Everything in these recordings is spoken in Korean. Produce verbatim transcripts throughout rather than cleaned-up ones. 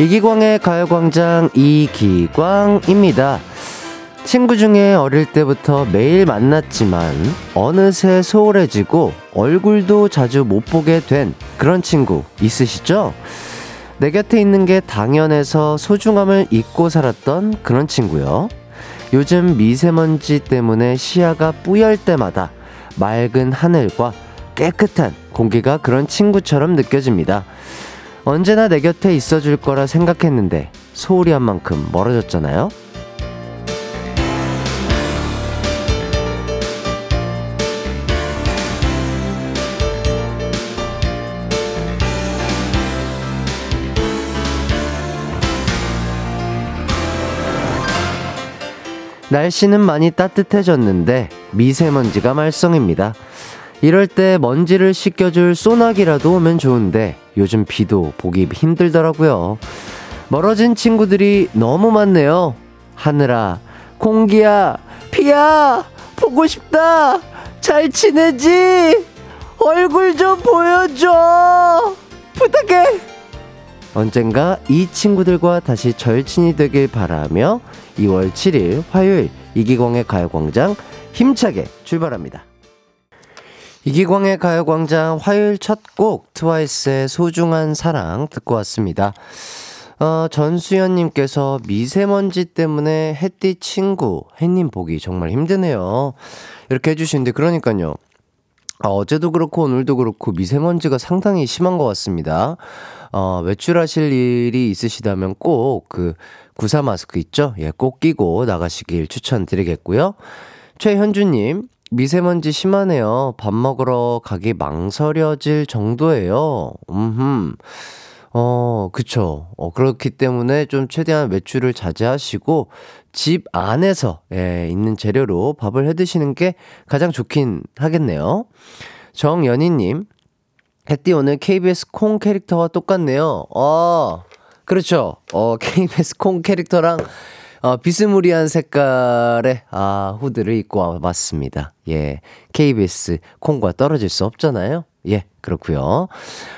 이기광의 가요광장 이기광입니다. 친구 중에 어릴 때부터 매일 만났지만 어느새 소홀해지고 얼굴도 자주 못 보게 된 그런 친구 있으시죠? 내 곁에 있는 게 당연해서 소중함을 잊고 살았던 그런 친구요. 요즘 미세먼지 때문에 시야가 뿌열 때마다 맑은 하늘과 깨끗한 공기가 그런 친구처럼 느껴집니다. 언제나 내 곁에 있어줄 거라 생각했는데 소홀히 한 만큼 멀어졌잖아요. 날씨는 많이 따뜻해졌는데 미세먼지가 말썽입니다. 이럴 때 먼지를 씻겨줄 소나기라도 오면 좋은데 요즘 비도 보기 힘들더라고요. 멀어진 친구들이 너무 많네요. 하늘아, 공기야, 피야, 보고 싶다. 잘 지내지? 얼굴 좀 보여줘. 부탁해. 언젠가 이 친구들과 다시 절친이 되길 바라며 이월 칠일 화요일 이기광의 가요광장 힘차게 출발합니다. 이기광의 가요광장 화요일 첫 곡 트와이스의 소중한 사랑 듣고 왔습니다. 어, 전수연님께서 미세먼지 때문에 햇띠 친구 햇님 보기 정말 힘드네요 이렇게 해주시는데, 그러니까요, 아, 어제도 그렇고 오늘도 그렇고 미세먼지가 상당히 심한 것 같습니다. 어, 외출하실 일이 있으시다면 꼭 그 구사 마스크 있죠? 예, 꼭 끼고 나가시길 추천드리겠고요. 최현주님, 미세먼지 심하네요. 밥 먹으러 가기 망설여질 정도예요. 음흠. 어, 그쵸. 어, 그렇기 때문에 좀 최대한 외출을 자제하시고 집 안에서, 예, 있는 재료로 밥을 해 드시는 게 가장 좋긴 하겠네요. 정연희님, 햇띠 오늘 케이비에스 콩 캐릭터와 똑같네요. 어, 그렇죠. 어, 케이비에스 콩 캐릭터랑 어, 비스무리한 색깔의, 아, 후드를 입고 왔습니다. 예. 케이비에스 콩과 떨어질 수 없잖아요. 예, 그렇고요.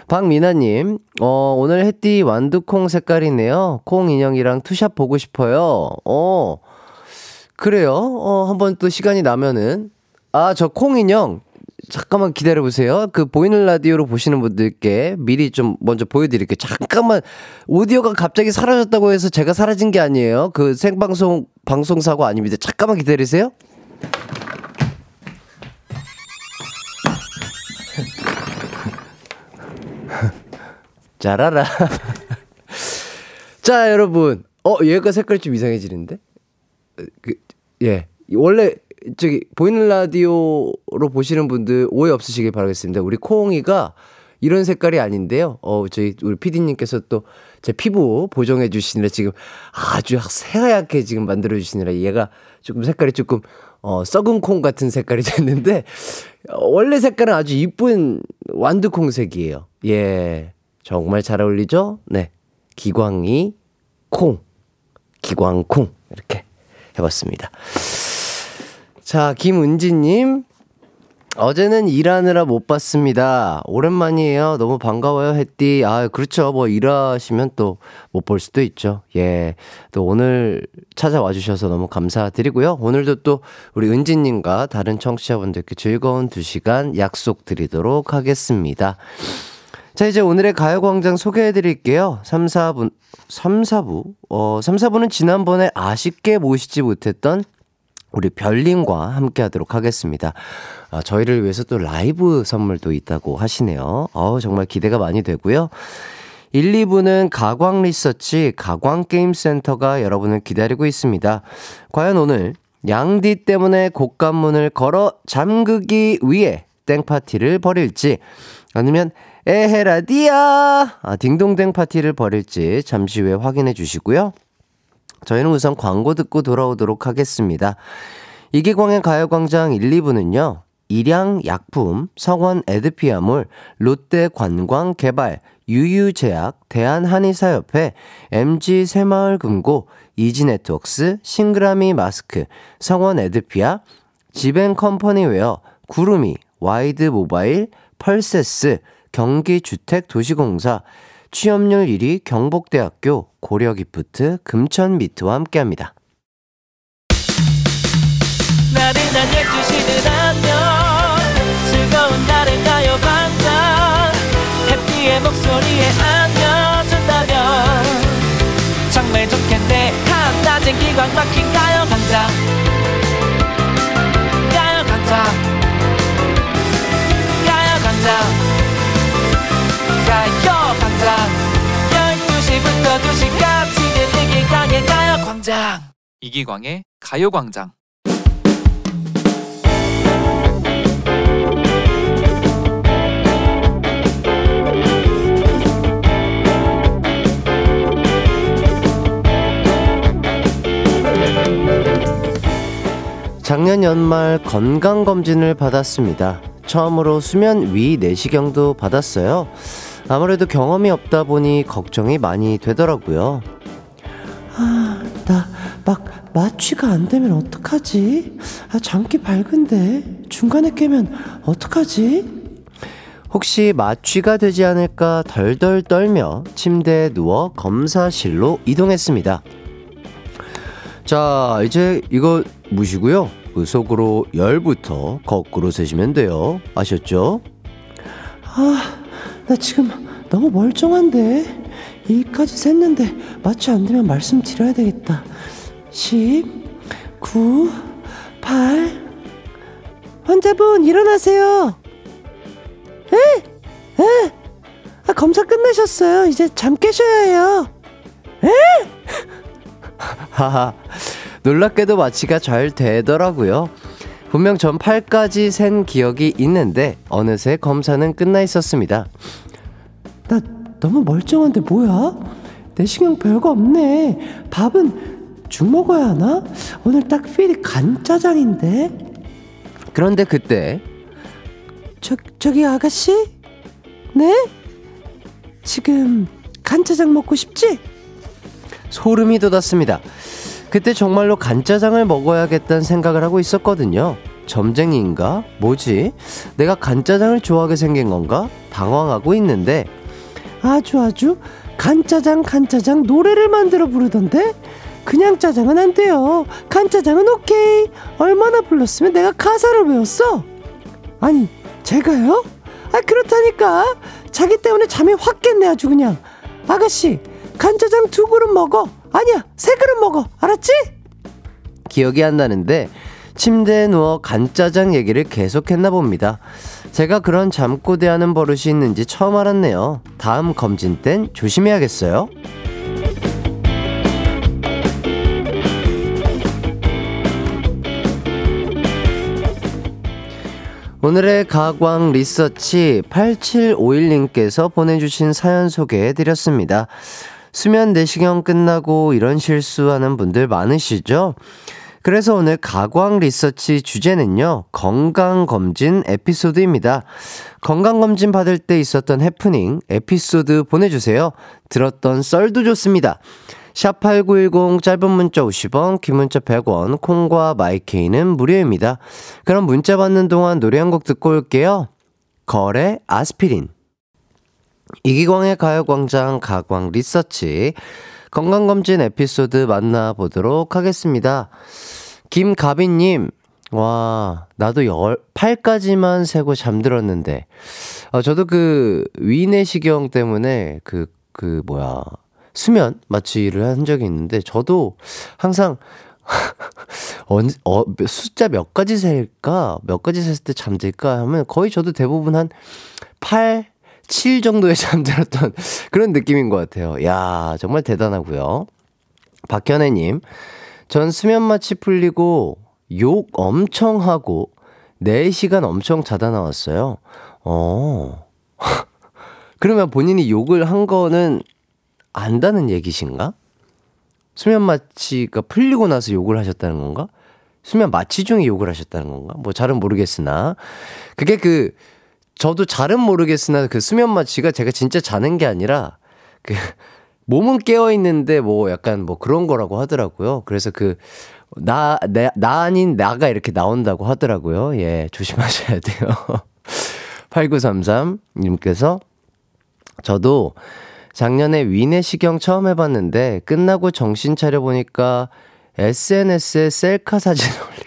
박미나님, 어, 오늘 햇띠 완두콩 색깔이네요. 콩 인형이랑 투샷 보고 싶어요. 어, 그래요? 어, 한번 또 시간이 나면은. 아, 저 콩 인형. 잠깐만 기다려보세요. 그 보이는 라디오로 보시는 분들께 미리 좀 먼저 보여드릴게요. 잠깐만, 오디오가 갑자기 사라졌다고 해서 제가 사라진 게 아니에요. 그 생방송 방송사고 아닙니다. 잠깐만 기다리세요. 짜라라. 자, 여러분, 어, 얘가 색깔이 좀 이상해지는데? 그, 예, 원래 저기 보이는 라디오로 보시는 분들 오해 없으시길 바라겠습니다. 우리 코옹이가 이런 색깔이 아닌데요. 어, 저희 우리 피디님께서 또 제 피부 보정해 주시느라 지금 아주 새하얗게 지금 만들어 주시느라 얘가 조금 색깔이 조금 어, 썩은 콩 같은 색깔이 됐는데, 원래 색깔은 아주 이쁜 완두콩색이에요. 예, 정말 잘 어울리죠? 네, 기광이 콩, 기광콩 이렇게 해봤습니다. 자, 김은지님, 어제는 일하느라 못 봤습니다. 오랜만이에요. 너무 반가워요, 햇띠. 아, 그렇죠. 뭐 일하시면 또 못 볼 수도 있죠. 예, 또 오늘 찾아와 주셔서 너무 감사드리고요. 오늘도 또 우리 은지님과 다른 청취자분들께 즐거운 두 시간 약속드리도록 하겠습니다. 자, 이제 오늘의 가요광장 소개해드릴게요. 삼, 사부, 삼, 사부, 어, 삼, 사부는 지난번에 아쉽게 모시지 못했던 우리 별님과 함께 하도록 하겠습니다. 아, 저희를 위해서 또 라이브 선물도 있다고 하시네요. 어우, 정말 기대가 많이 되고요. 일, 이 부는 가광 리서치, 가광 게임센터가 여러분을 기다리고 있습니다. 과연 오늘 양디 때문에 곡간문을 걸어 잠그기 위해 땡파티를 벌일지, 아니면 에헤라디야, 아, 딩동댕 파티를 벌일지 잠시 후에 확인해 주시고요. 저희는 우선 광고 듣고 돌아오도록 하겠습니다. 이기광의 가요광장 일, 이 부는요. 일양약품, 성원에드피아몰, 롯데관광개발, 유유제약, 대한한의사협회, 엠지새마을금고, 이지네트웍스, 싱그라미 마스크, 성원에드피아, 지벤컴퍼니웨어, 구루미, 와이드모바일, 펄세스, 경기주택도시공사, 취업률 일 위 경북대학교 고려기프트 금천미트와 함께합니다. 나른한 열두 시는 안녕 즐거운 날을 가요 반짝 해피의 목소리에 안겨준다면 정말 좋겠네 한낮엔 기광 막힌 가요 반짝 가요 반짝 가요 반짝 가요 반짝 열두 시부터 두 시까지는 이기광의 가요광장 이기광의 가요광장 작년 연말 건강검진을 받았습니다. 처음으로 수면 위 내시경도 받았어요. 아무래도 경험이 없다 보니 걱정이 많이 되더라고요. 아, 나 막 마취가 안 되면 어떡하지? 아, 잠기 밝은데 중간에 깨면 어떡하지? 혹시 마취가 되지 않을까 덜덜 떨며 침대에 누워 검사실로 이동했습니다. 자, 이제 이거 무시고요. 그 속으로 열부터 거꾸로 세시면 돼요. 아셨죠? 아, 나 지금 너무 멀쩡한데. 일까지 셌는데 마취 안 되면 말씀 드려야 되겠다. 십, 구, 팔 환자분 일어나세요. 에? 에? 아, 검사 끝내셨어요. 이제 잠 깨셔야 해요. 에? 하하 놀랍게도 마취가 잘 되더라고요. 분명 전 팔까지 센 기억이 있는데 어느새 검사는 끝나 있었습니다. 나 너무 멀쩡한데 뭐야? 내시경 별거 없네. 밥은 죽 먹어야 하나? 오늘 딱 필이 간짜장인데. 그런데 그때 저, 저기 아가씨? 네? 지금 간짜장 먹고 싶지? 소름이 돋았습니다. 그때 정말로 간짜장을 먹어야겠다는 생각을 하고 있었거든요. 점쟁이인가? 뭐지? 내가 간짜장을 좋아하게 생긴 건가? 당황하고 있는데 아주 아주 간짜장 간짜장 노래를 만들어 부르던데 그냥 짜장은 안 돼요. 간짜장은 오케이. 얼마나 불렀으면 내가 가사를 외웠어? 아니 제가요? 아 그렇다니까 자기 때문에 잠이 확 깼네 아주 그냥. 아가씨 간짜장 두 그릇 먹어. 아니야 세 그릇 먹어. 알았지? 기억이 안 나는데 침대에 누워 간짜장 얘기를 계속했나 봅니다. 제가 그런 잠꼬대하는 버릇이 있는지 처음 알았네요. 다음 검진 땐 조심해야겠어요. 오늘의 가광 리서치 팔칠오일님께서 보내주신 사연 소개해드렸습니다. 수면 내시경 끝나고 이런 실수하는 분들 많으시죠? 그래서 오늘 가광 리서치 주제는요. 건강검진 에피소드입니다. 건강검진 받을 때 있었던 해프닝 에피소드 보내주세요. 들었던 썰도 좋습니다. 샵팔구일공 짧은 문자 오십 원 긴 문자 백 원 콩과 마이케이는 무료입니다. 그럼 문자 받는 동안 노래 한 곡 듣고 올게요. 거래 아스피린 이기광의 가요광장 가광 리서치 건강검진 에피소드 만나보도록 하겠습니다. 김가빈님 와 나도 팔까지만 세고 잠들었는데 아, 저도 그 위내시경 때문에 그, 그 뭐야 수면 마취를 한 적이 있는데 저도 항상 언제, 어, 숫자 몇 가지 셀까 몇 가지 셀 때 잠들까 하면 거의 저도 대부분 한 팔, 칠 정도에 잠들었던 그런 느낌인 것 같아요. 야 정말 대단하고요. 박현애님 전 수면 마취 풀리고 욕 엄청 하고 네 시간 엄청 자다 나왔어요. 어 그러면 본인이 욕을 한 거는 안다는 얘기신가? 수면 마취가 풀리고 나서 욕을 하셨다는 건가? 수면 마취 중에 욕을 하셨다는 건가? 뭐 잘은 모르겠으나 그게 그 저도 잘은 모르겠으나 그 수면 마취가 제가 진짜 자는 게 아니라 그 몸은 깨어 있는데 뭐 약간 뭐 그런 거라고 하더라고요. 그래서 그 나 나 나 아닌 나가 이렇게 나온다고 하더라고요. 예 조심하셔야 돼요. 팔구삼삼님께서 저도 작년에 위내시경 처음 해봤는데 끝나고 정신 차려보니까 에스엔에스에 셀카 사진 올리고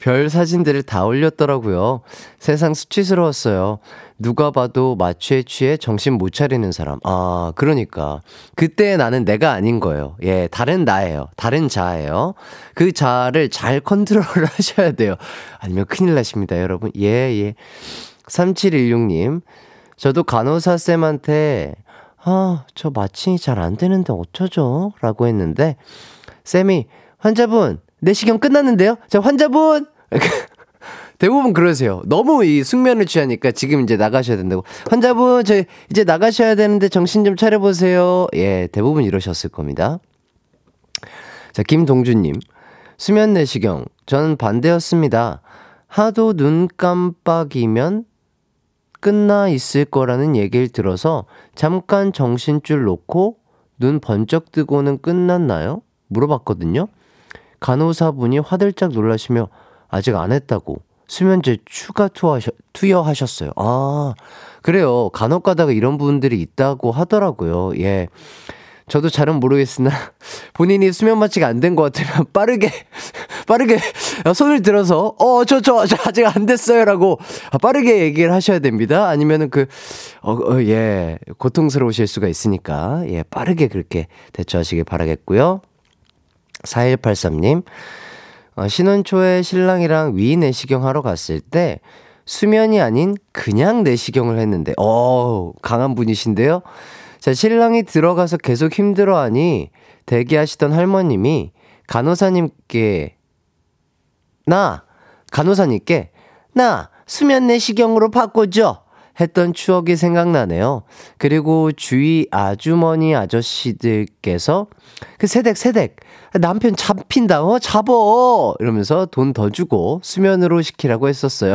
별 사진들을 다 올렸더라고요. 세상 수치스러웠어요. 누가 봐도 마취에 취해 정신 못 차리는 사람. 아, 그러니까 그때 나는 내가 아닌 거예요. 예, 다른 나예요. 다른 자예요. 그 자아를 잘 컨트롤을 하셔야 돼요. 아니면 큰일 나십니다, 여러분. 예, 예. 삼칠일육 님, 저도 간호사쌤한테 아, 저 마취 잘 안 되는데 어쩌죠? 라고 했는데 쌤이 환자분 내시경 끝났는데요? 저 환자분! 대부분 그러세요. 너무 이 숙면을 취하니까 지금 이제 나가셔야 된다고. 환자분 저 이제 나가셔야 되는데 정신 좀 차려보세요. 예, 대부분 이러셨을 겁니다. 자, 김동준님, 수면 내시경 전 반대였습니다. 하도 눈 깜빡이면 끝나 있을 거라는 얘기를 들어서 잠깐 정신줄 놓고 눈 번쩍 뜨고는 끝났나요? 물어봤거든요. 간호사분이 화들짝 놀라시며 아직 안 했다고 수면제 추가 투하셔, 투여하셨어요. 아, 그래요. 간혹 가다가 이런 분들이 있다고 하더라고요. 예. 저도 잘은 모르겠으나 본인이 수면 마취가 안 된 것 같으면 빠르게 빠르게 손을 들어서 어, 저, 저, 저 아직 안 됐어요 라고 빠르게 얘기를 하셔야 됩니다. 아니면은 그 어, 어, 예, 고통스러우실 수가 있으니까 예, 빠르게 그렇게 대처하시길 바라겠고요. 사일팔삼 님, 어, 신혼 초에 신랑이랑 위 내시경 하러 갔을 때 수면이 아닌 그냥 내시경을 했는데 어, 강한 분이신데요. 자, 신랑이 들어가서 계속 힘들어하니 대기하시던 할머님이 간호사님께 나 간호사님께 나 수면 내시경으로 바꿔줘 했던 추억이 생각나네요. 그리고 주위 아주머니 아저씨들께서 그 세댁 세댁 남편 잡힌다 어 잡어 이러면서 돈 더 주고 수면으로 시키라고 했었어요.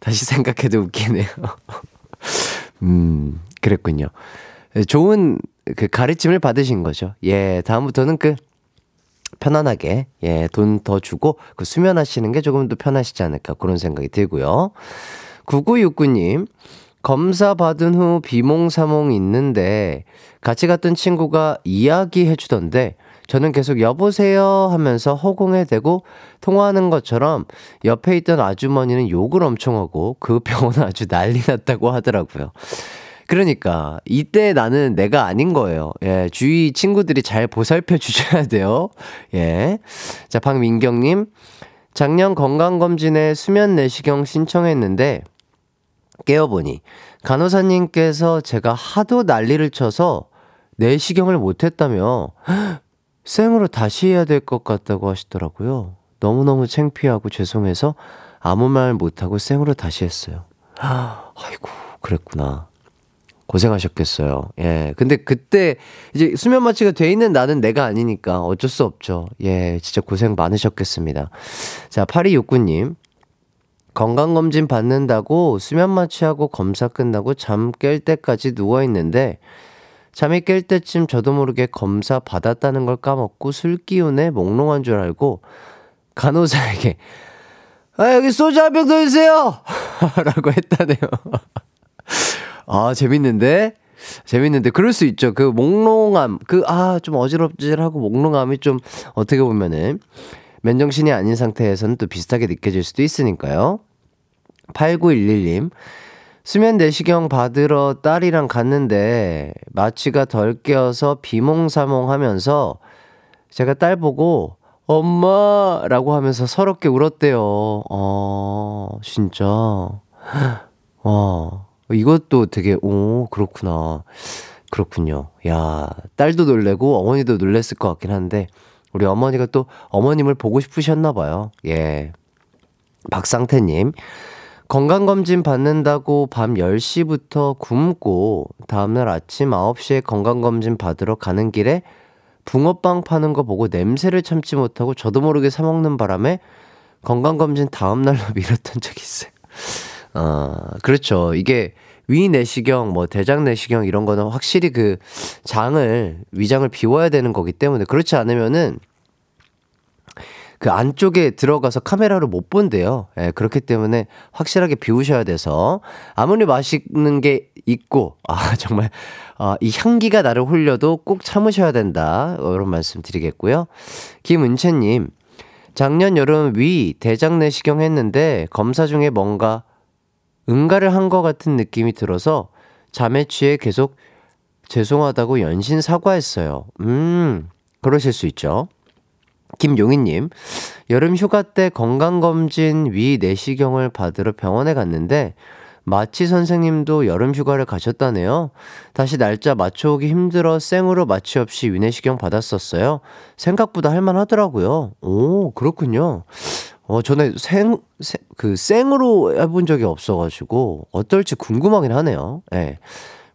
다시 생각해도 웃기네요. 음, 그랬군요. 좋은 그 가르침을 받으신 거죠. 예, 다음부터는 그 편안하게, 예, 돈 더 주고 그 수면하시는 게 조금 더 편하시지 않을까 그런 생각이 들고요. 구구육구 님, 검사 받은 후 비몽사몽 있는데 같이 갔던 친구가 이야기해 주던데 저는 계속 여보세요 하면서 허공에 대고 통화하는 것처럼 옆에 있던 아주머니는 욕을 엄청 하고 그 병원 아주 난리 났다고 하더라고요. 그러니까 이때 나는 내가 아닌 거예요. 예, 주위 친구들이 잘 보살펴 주셔야 돼요. 예, 자, 박민경님, 작년 건강검진에 수면 내시경 신청했는데 깨어보니 간호사님께서 제가 하도 난리를 쳐서 내시경을 못했다며 헉, 생으로 다시 해야 될 것 같다고 하시더라고요. 너무너무 창피하고 죄송해서 아무 말 못하고 생으로 다시 했어요. 헉, 아이고, 그랬구나. 고생하셨겠어요. 예. 근데 그때 이제 수면 마취가 돼 있는 나는 내가 아니니까 어쩔 수 없죠. 예. 진짜 고생 많으셨겠습니다. 자, 팔이육구 님. 건강검진 받는다고 수면 마취하고 검사 끝나고 잠 깰 때까지 누워있는데 잠이 깰 때쯤 저도 모르게 검사 받았다는 걸 까먹고 술 기운에 몽롱한 줄 알고 간호사에게 아, 여기 소주 한 병 더 주세요! 라고 했다네요. 아, 재밌는데? 재밌는데? 그럴 수 있죠. 그 몽롱함, 그, 아, 좀 어지럽질하고 몽롱함이 좀 어떻게 보면은 맨정신이 아닌 상태에서는 또 비슷하게 느껴질 수도 있으니까요. 팔구일일 님, 수면 내시경 받으러 딸이랑 갔는데 마취가 덜 깨어서 비몽사몽 하면서 제가 딸 보고 엄마! 라고 하면서 서럽게 울었대요. 어, 진짜. 와. 이것도 되게, 오, 그렇구나. 그렇군요. 야, 딸도 놀래고 어머니도 놀랬을 것 같긴 한데, 우리 어머니가 또 어머님을 보고 싶으셨나봐요. 예. 박상태님, 건강검진 받는다고 밤 열 시부터 굶고, 다음날 아침 아홉 시에 건강검진 받으러 가는 길에 붕어빵 파는 거 보고 냄새를 참지 못하고 저도 모르게 사먹는 바람에 건강검진 다음날로 미뤘던 적이 있어요. 아, 어, 그렇죠. 이게 위 내시경, 뭐 대장 내시경 이런 거는 확실히 그 장을, 위장을 비워야 되는 거기 때문에 그렇지 않으면은 그 안쪽에 들어가서 카메라로 못 본대요. 예, 그렇기 때문에 확실하게 비우셔야 돼서 아무리 맛있는 게 있고 아 정말 아, 이 향기가 나를 홀려도 꼭 참으셔야 된다. 이런 말씀 드리겠고요. 김은채님, 작년 여름 위 대장내시경 했는데 검사 중에 뭔가 응가를 한 것 같은 느낌이 들어서 잠에 취해 계속 죄송하다고 연신 사과했어요. 음, 그러실 수 있죠. 김용희님, 여름 휴가 때 건강검진 위 내시경을 받으러 병원에 갔는데 마취 선생님도 여름 휴가를 가셨다네요. 다시 날짜 맞춰오기 힘들어 생으로 마취 없이 위내시경 받았었어요. 생각보다 할만하더라고요. 오, 그렇군요. 어, 저는 생, 생, 그 생으로 해본 적이 없어가지고 어떨지 궁금하긴 하네요. 예.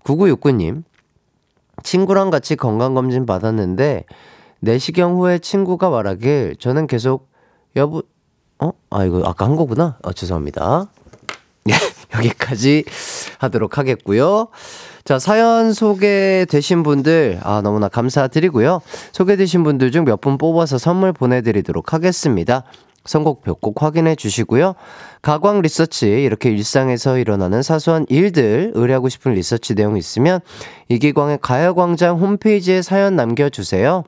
구구육구님, 친구랑 같이 건강검진 받았는데 내시경 후에 친구가 말하길 저는 계속 여보 어? 아 이거 아까 한 거구나. 아, 죄송합니다. 여기까지 하도록 하겠고요. 자, 사연 소개되신 분들 아 너무나 감사드리고요. 소개되신 분들 중 몇 분 뽑아서 선물 보내드리도록 하겠습니다. 선곡표 꼭 확인해 주시고요. 가광 리서치, 이렇게 일상에서 일어나는 사소한 일들 의뢰하고 싶은 리서치 내용이 있으면 이기광의 가요광장 홈페이지에 사연 남겨주세요.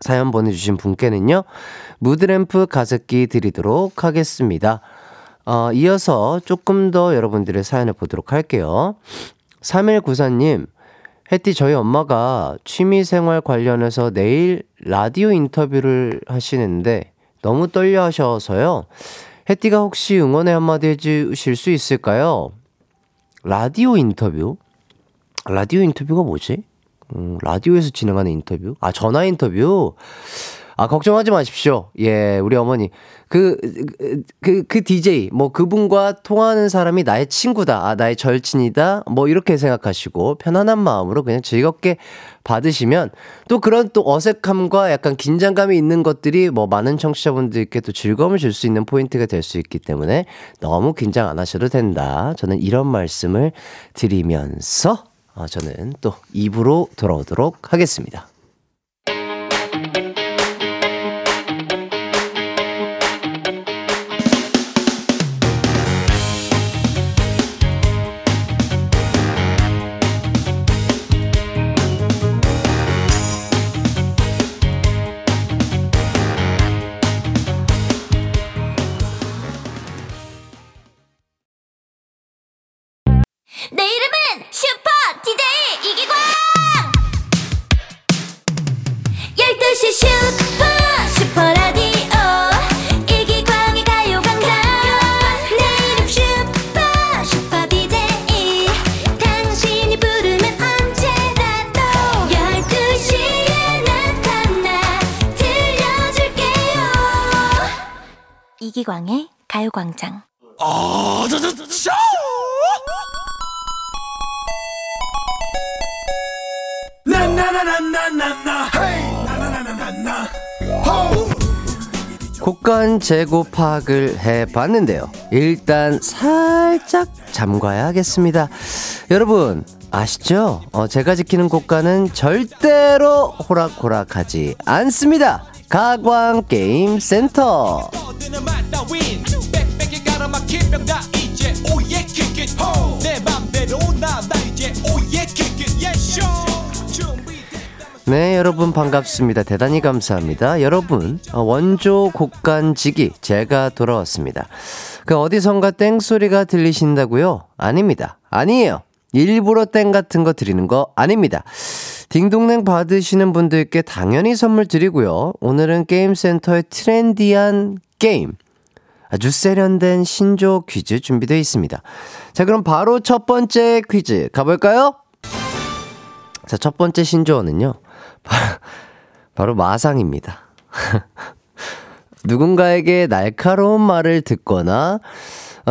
사연 보내주신 분께는요, 무드램프 가습기 드리도록 하겠습니다. 어, 이어서 조금 더 여러분들의 사연을 보도록 할게요. 삼일구사님, 혜띠, 저희 엄마가 취미생활 관련해서 내일 라디오 인터뷰를 하시는데 너무 떨려 하셔서요. 혜띠가 혹시 응원의 한마디 해주실 수 있을까요? 라디오 인터뷰? 라디오 인터뷰가 뭐지? 음, 라디오에서 진행하는 인터뷰? 아, 전화 인터뷰? 아, 걱정하지 마십시오. 예, 우리 어머니. 그, 그, 그, 그 디제이, 뭐, 그분과 통화하는 사람이 나의 친구다. 아, 나의 절친이다. 뭐, 이렇게 생각하시고, 편안한 마음으로 그냥 즐겁게 받으시면, 또 그런 또 어색함과 약간 긴장감이 있는 것들이 뭐, 많은 청취자분들께 또 즐거움을 줄 수 있는 포인트가 될 수 있기 때문에, 너무 긴장 안 하셔도 된다. 저는 이런 말씀을 드리면서, 어, 저는 또 이 부로 돌아오도록 하겠습니다. 이기광의 가요광장. 아, 저, 저, 저, 저! 곡간 재고 파악을 해봤는데요. 일단 살짝 잠가야겠습니다. 여러분 아시죠? 어, 제가 지키는 곡간은 절대로 호락호락하지 않습니다. 가광게임센터. 네, 여러분 반갑습니다. 대단히 감사합니다. 여러분 원조 곡간지기 제가 돌아왔습니다. 그 어디선가 땡소리가 들리신다고요? 아닙니다. 아니에요. 일부러 땡 같은 거 드리는 거 아닙니다. 딩동댕 받으시는 분들께 당연히 선물 드리고요. 오늘은 게임센터의 트렌디한 게임, 아주 세련된 신조 퀴즈 준비되어 있습니다. 자, 그럼 바로 첫 번째 퀴즈 가볼까요? 자, 첫 번째 신조어는요, 바로, 바로 마상입니다. 누군가에게 날카로운 말을 듣거나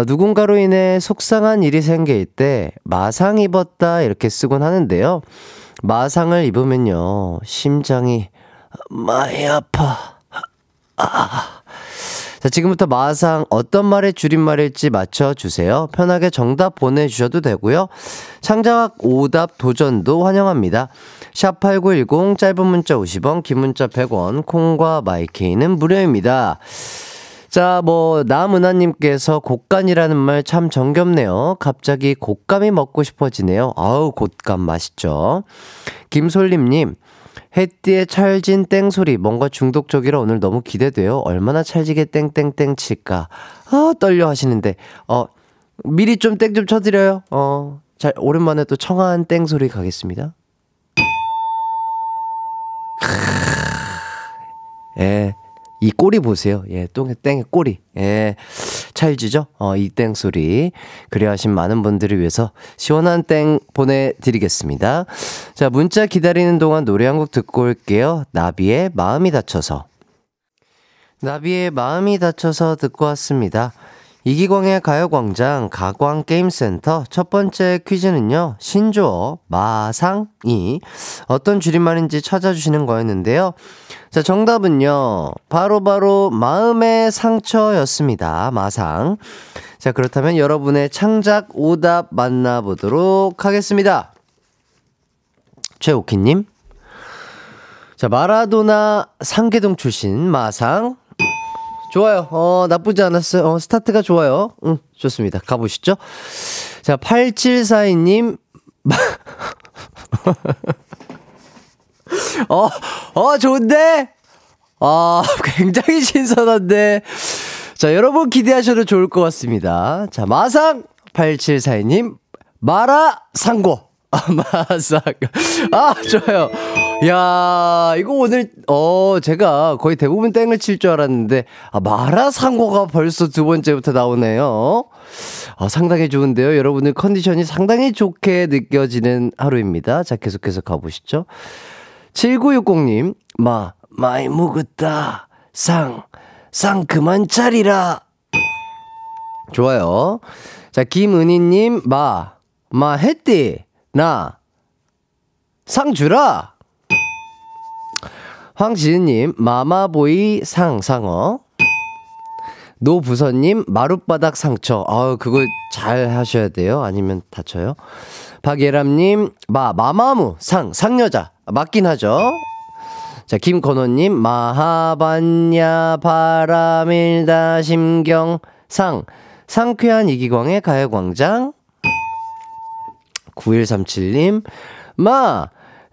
누군가로 인해 속상한 일이 생길 때 마상 입었다 이렇게 쓰곤 하는데요. 마상을 입으면요, 심장이 많이 아파. 아. 자, 지금부터 마상 어떤 말의 줄임말일지 맞춰주세요. 편하게 정답 보내주셔도 되고요. 창작학 오답 도전도 환영합니다. 샵팔구일공 짧은 문자 오십 원, 긴 문자 백 원, 콩과 마이케이는 무료입니다. 자, 뭐 남은하님께서 곶감이라는 말 참 정겹네요. 갑자기 곶감이 먹고 싶어지네요. 아우, 곶감 맛있죠. 김솔림님, 햇띠의 찰진 땡소리 뭔가 중독적이라 오늘 너무 기대돼요. 얼마나 찰지게 땡땡땡 칠까. 아, 떨려 하시는데 어 미리 좀 땡 좀 쳐드려요. 어, 잘 오랜만에 또 청아한 땡소리 가겠습니다. 예, 이 꼬리 보세요. 예, 똥의 땡의 꼬리. 예, 찰지죠? 어, 이 땡 소리. 그리하신 많은 분들을 위해서 시원한 땡 보내드리겠습니다. 자, 문자 기다리는 동안 노래 한 곡 듣고 올게요. 나비의 마음이 다쳐서. 나비의 마음이 다쳐서 듣고 왔습니다. 이기광의 가요광장 가광게임센터 첫 번째 퀴즈는요, 신조어 마상이 어떤 줄임말인지 찾아주시는 거였는데요. 자, 정답은요 바로바로 바로 마음의 상처였습니다. 마상. 자, 그렇다면 여러분의 창작 오답 만나보도록 하겠습니다. 최옥희님, 자, 마라도나 상계동 출신 마상. 좋아요. 어, 나쁘지 않았어요. 어, 스타트가 좋아요. 응, 좋습니다. 가보시죠. 자, 팔칠사이님. 어, 어, 좋은데? 아, 굉장히 신선한데. 자, 여러분 기대하셔도 좋을 것 같습니다. 자, 마상 팔칠사이님. 마라 상고. 아, 마상. 아, 좋아요. 야, 이거 오늘 어 제가 거의 대부분 땡을 칠 줄 알았는데 아, 마라상고가 벌써 두 번째부터 나오네요. 아, 상당히 좋은데요. 여러분들 컨디션이 상당히 좋게 느껴지는 하루입니다. 자, 계속해서 가보시죠. 칠구육공님 마 마이 묵었다 상 상 그만 차리라. 좋아요. 자, 김은희님 마 마 했디 나 상 주라. 황지은님 마마보이 상상어. 노부선님 마룻바닥 상처. 아, 그거 잘 하셔야 돼요. 아니면 다쳐요. 박예람님 마 마마무 상 상여자. 맞긴 하죠. 자, 김건호님 마하반야 바라밀다 심경 상 상쾌한 이기광의 가요광장. 구일삼칠님 마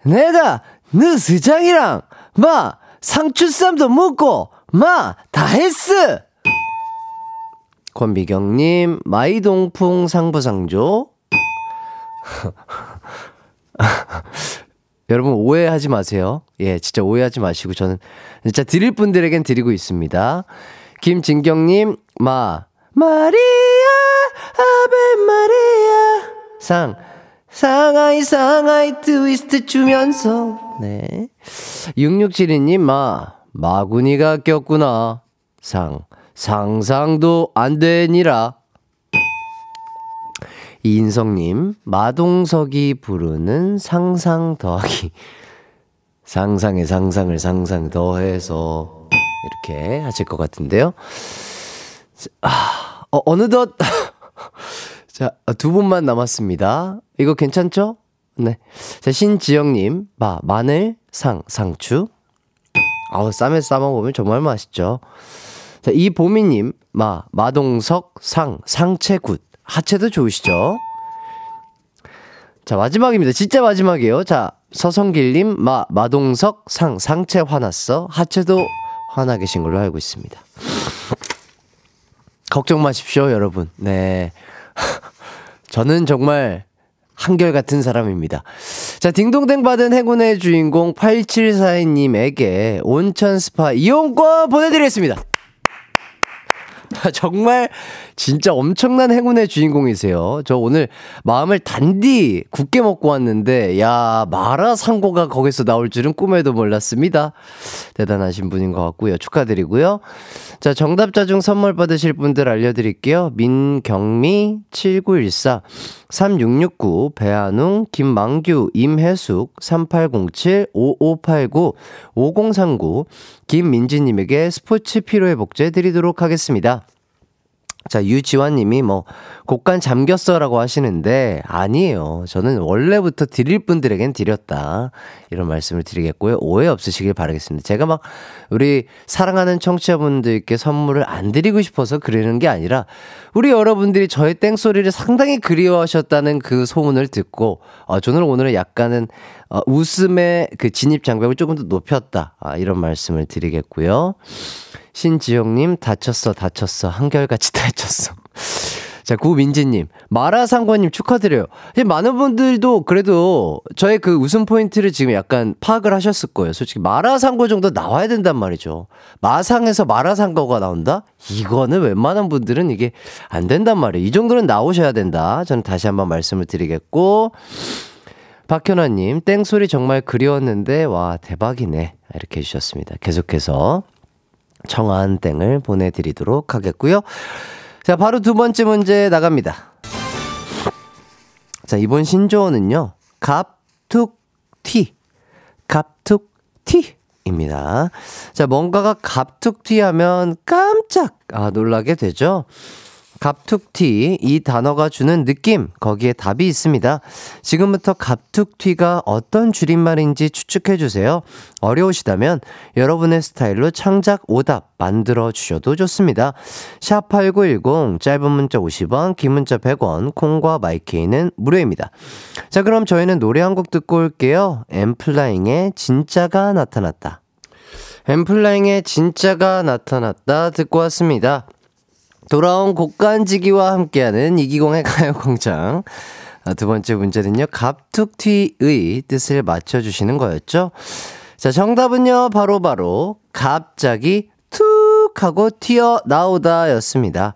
내가 너 스장이랑 마 상추쌈도 먹고 마 다 했어. 권비경님 마이동풍 상부상조. 여러분 오해하지 마세요. 예, 진짜 오해하지 마시고 저는 진짜 드릴 분들에겐 드리고 있습니다. 김진경님 마 마리아 아베 마리아 상 상하이 상하이 트위스트 추면서. 네. 육육칠이님 마 마구니가 꼈구나 상 상상도 안 되니라. 이인성님 마동석이 부르는 상상 더하기 상상의 상상을 상상 더해서 이렇게 하실 것 같은데요. 아, 어, 어느덧 자, 두 분만 남았습니다. 이거 괜찮죠? 네. 자, 신지영님 마 마늘 상 상추. 아우, 쌈에 싸 먹으면 정말 맛있죠. 자, 이보미님 마 마동석 상 상체 굿. 하체도 좋으시죠? 자, 마지막입니다. 진짜 마지막이에요. 자, 서성길님 마 마동석 상 상체 화났어. 하체도 화나 계신 걸로 알고 있습니다. 걱정 마십시오, 여러분. 네. 저는 정말 한결같은 사람입니다. 자, 딩동댕 받은 행운의 주인공 팔칠사이님에게 온천 스파 이용권 보내드리겠습니다. 정말 진짜 엄청난 행운의 주인공이세요. 저 오늘 마음을 단디 굳게 먹고 왔는데 야, 마라상고가 거기서 나올 줄은 꿈에도 몰랐습니다. 대단하신 분인 것 같고요. 축하드리고요. 자, 정답자 중 선물 받으실 분들 알려드릴게요. 민경미 칠구일사 삼육육구 배한웅, 김망규, 임혜숙, 삼팔공칠 오오팔구 오공삼구 김민지님에게 스포츠 피로회복제 드리도록 하겠습니다. 자, 유지환님이 뭐 곡간 잠겼어라고 하시는데 아니에요. 저는 원래부터 드릴 분들에겐 드렸다, 이런 말씀을 드리겠고요. 오해 없으시길 바라겠습니다. 제가 막 우리 사랑하는 청취자분들께 선물을 안 드리고 싶어서 그러는 게 아니라 우리 여러분들이 저의 땡소리를 상당히 그리워하셨다는 그 소문을 듣고 어, 저는 오늘은 약간은 어, 웃음의 그 진입 장벽을 조금 더 높였다, 아, 이런 말씀을 드리겠고요. 신지영님, 다쳤어 다쳤어 한결같이 다쳤어. 자, 구민지님, 마라상관님 축하드려요. 많은 분들도 그래도 저의 그 웃음 포인트를 지금 약간 파악을 하셨을 거예요. 솔직히 마라상관 정도 나와야 된단 말이죠. 마상에서 마라상관가 나온다? 이거는 웬만한 분들은 이게 안 된단 말이에요. 이 정도는 나오셔야 된다, 저는 다시 한번 말씀을 드리겠고. 박현아님, 땡소리 정말 그리웠는데 와 대박이네, 이렇게 해주셨습니다. 계속해서 청아한 땡을 보내드리도록 하겠고요. 자, 바로 두 번째 문제 나갑니다. 자, 이번 신조어는요, 갑툭튀, 갑툭튀입니다. 자, 뭔가가 갑툭튀하면 깜짝 아, 놀라게 되죠. 갑툭튀, 이 단어가 주는 느낌, 거기에 답이 있습니다. 지금부터 갑툭튀가 어떤 줄임말인지 추측해주세요. 어려우시다면 여러분의 스타일로 창작 오답 만들어주셔도 좋습니다. 샵팔구일공, 짧은 문자 오십 원, 긴 문자 백 원, 콩과 마이케이는 무료입니다. 자, 그럼 저희는 노래 한 곡 듣고 올게요. 엠플라잉의 진짜가 나타났다. 엠플라잉의 진짜가 나타났다 듣고 왔습니다. 돌아온 곡간지기와 함께하는 이기광의 가요공장. 두 번째 문제는요, 갑툭튀의 뜻을 맞춰주시는 거였죠. 자, 정답은요, 바로바로 바로 갑자기 툭 하고 튀어나오다 였습니다.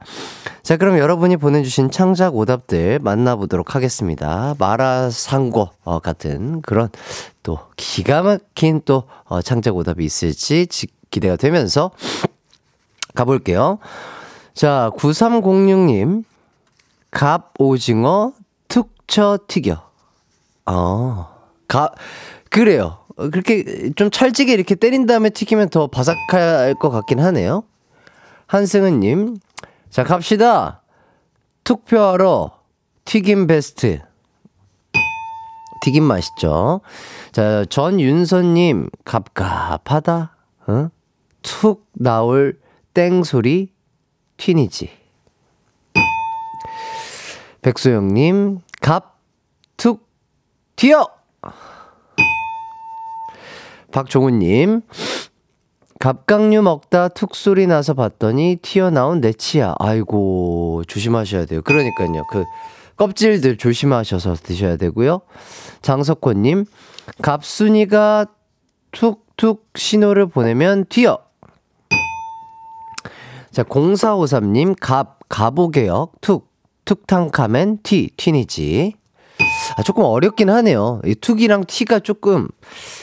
자, 그럼 여러분이 보내주신 창작 오답들 만나보도록 하겠습니다. 마라상고 어, 같은 그런 또 기가 막힌 또 어, 창작 오답이 있을지 지, 기대가 되면서 가볼게요. 자, 구삼공육님, 갑 오징어 툭쳐 튀겨. 어, 가, 그래요. 그렇게 좀 찰지게 이렇게 때린 다음에 튀기면 더 바삭할 것 같긴 하네요. 한승은님, 자, 갑시다. 투표하러 튀김 베스트. 튀김 맛있죠. 자, 전윤선님, 갑갑하다. 응? 툭 나올 땡소리. 튀니지. 백소영님, 갑, 툭, 튀어! 박종훈님, 갑각류 먹다 툭 소리 나서 봤더니 튀어나온 내 치아. 아이고, 조심하셔야 돼요. 그러니까요, 그 껍질들 조심하셔서 드셔야 되고요. 장석호님, 갑순이가 툭툭 신호를 보내면 튀어. 자, 공사오삼님, 갑, 갑오개역, 툭, 툭탕카멘, 튀, 튀니지. 아, 조금 어렵긴 하네요. 이 툭이랑 튀가 조금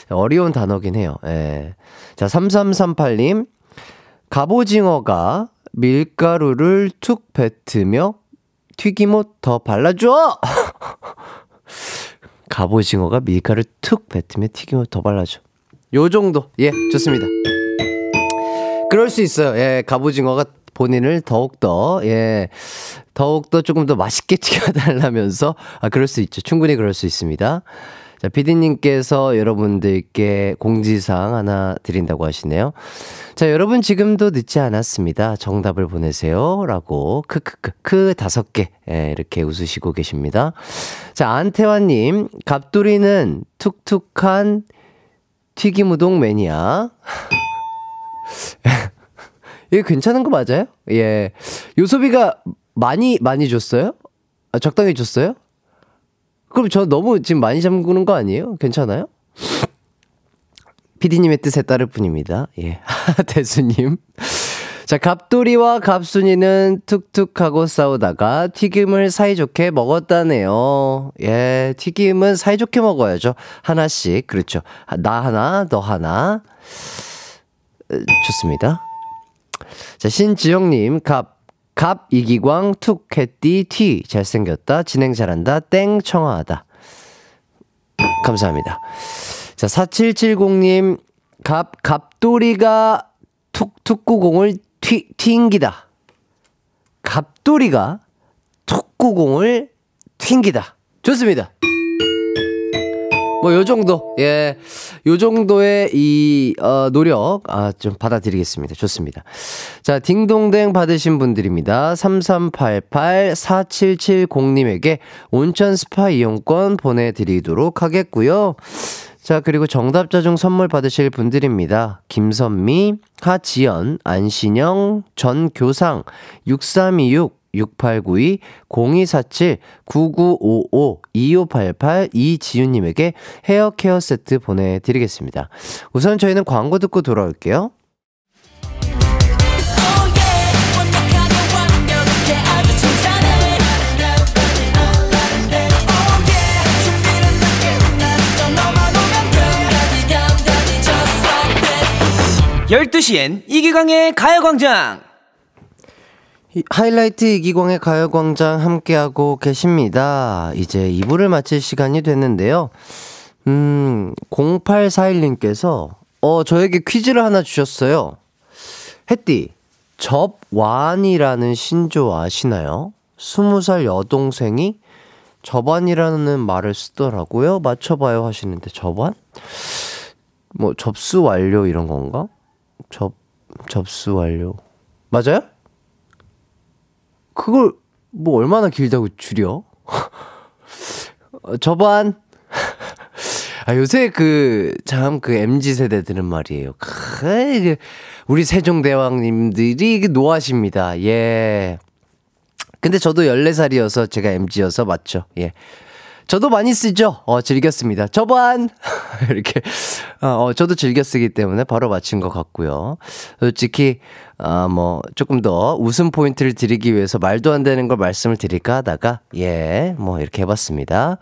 어려운 단어긴 해요. 예. 자, 삼삼삼팔님, 갑오징어가 밀가루를 툭 뱉으며 튀김옷 더 발라줘! 갑오징어가 밀가루를 툭 뱉으며 튀김옷 더 발라줘. 요 정도. 예, 좋습니다. 그럴 수 있어요. 예, 갑오징어가 본인을 더욱더, 예, 더욱더 조금 더 맛있게 튀겨달라면서, 아, 그럴 수 있죠. 충분히 그럴 수 있습니다. 자, 피디님께서 여러분들께 공지사항 하나 드린다고 하시네요. 자, 여러분 지금도 늦지 않았습니다. 정답을 보내세요. 라고, 크크크크, 다섯 개, 예, 이렇게 웃으시고 계십니다. 자, 안태환님, 갑돌이는 툭툭한 튀김우동 매니아. 이게 괜찮은 거 맞아요? 예. 요소비가 많이, 많이 줬어요? 아, 적당히 줬어요? 그럼 저 너무 지금 많이 잠그는 거 아니에요? 괜찮아요? 피디님의 뜻에 따를 뿐입니다. 예. 대수님. 자, 갑돌이와 갑순이는 툭툭하고 싸우다가 튀김을 사이좋게 먹었다네요. 예. 튀김은 사이좋게 먹어야죠. 하나씩. 그렇죠. 나 하나, 너 하나. 좋습니다. 자, 신지영님, 갑, 갑 이기광 툭 캣띠 티 잘생겼다 진행 잘한다 땡 청아하다. 감사합니다. 자, 사칠칠공님 갑 갑돌이가 툭툭구공을 튀 튕기다. 갑돌이가 툭구공을 튕기다. 좋습니다. 뭐, 요 정도, 예, 요 정도의 이, 어, 노력, 아, 좀 받아드리겠습니다. 좋습니다. 자, 딩동댕 받으신 분들입니다. 삼삼팔팔 사칠칠공님에게 온천 스파 이용권 보내드리도록 하겠고요. 자, 그리고 정답자 중 선물 받으실 분들입니다. 김선미, 하지연, 안신영, 전교상, 육삼이육, 육팔구이 공이사칠 구구오오 이오팔팔 이지윤님에게 헤어케어 세트 보내드리겠습니다. 우선 저희는 광고 듣고 돌아올게요. 열두 시엔 이기광의 가요광장 하이라이트 이기광의 가요광장 함께하고 계십니다. 이제 이 부를 마칠 시간이 됐는데요. 음, 공팔사일님께서 어, 저에게 퀴즈를 하나 주셨어요. 햇띠, 접완이라는 신조 아시나요? 스무 살 여동생이 접완이라는 말을 쓰더라고요. 맞춰봐요 하시는데, 접완? 뭐 접수 완료 이런 건가? 접, 접수 완료. 맞아요? 그걸 뭐 얼마나 길다고 줄여? 어, 저반 아, 요새 그 참 그 엠지 세대들은 말이에요. 그 우리 세종대왕님들이 노하십니다. 예. 근데 저도 열네 살이어서 제가 엠지여서 맞죠. 예. 저도 많이 쓰죠. 어, 즐겼습니다. 저번 이렇게 어, 저도 즐겨 쓰기 때문에 바로 맞힌 것 같고요. 솔직히 아, 뭐 조금 더 웃음 포인트를 드리기 위해서 말도 안 되는 걸 말씀을 드릴까 하다가 예, 뭐 이렇게 해봤습니다.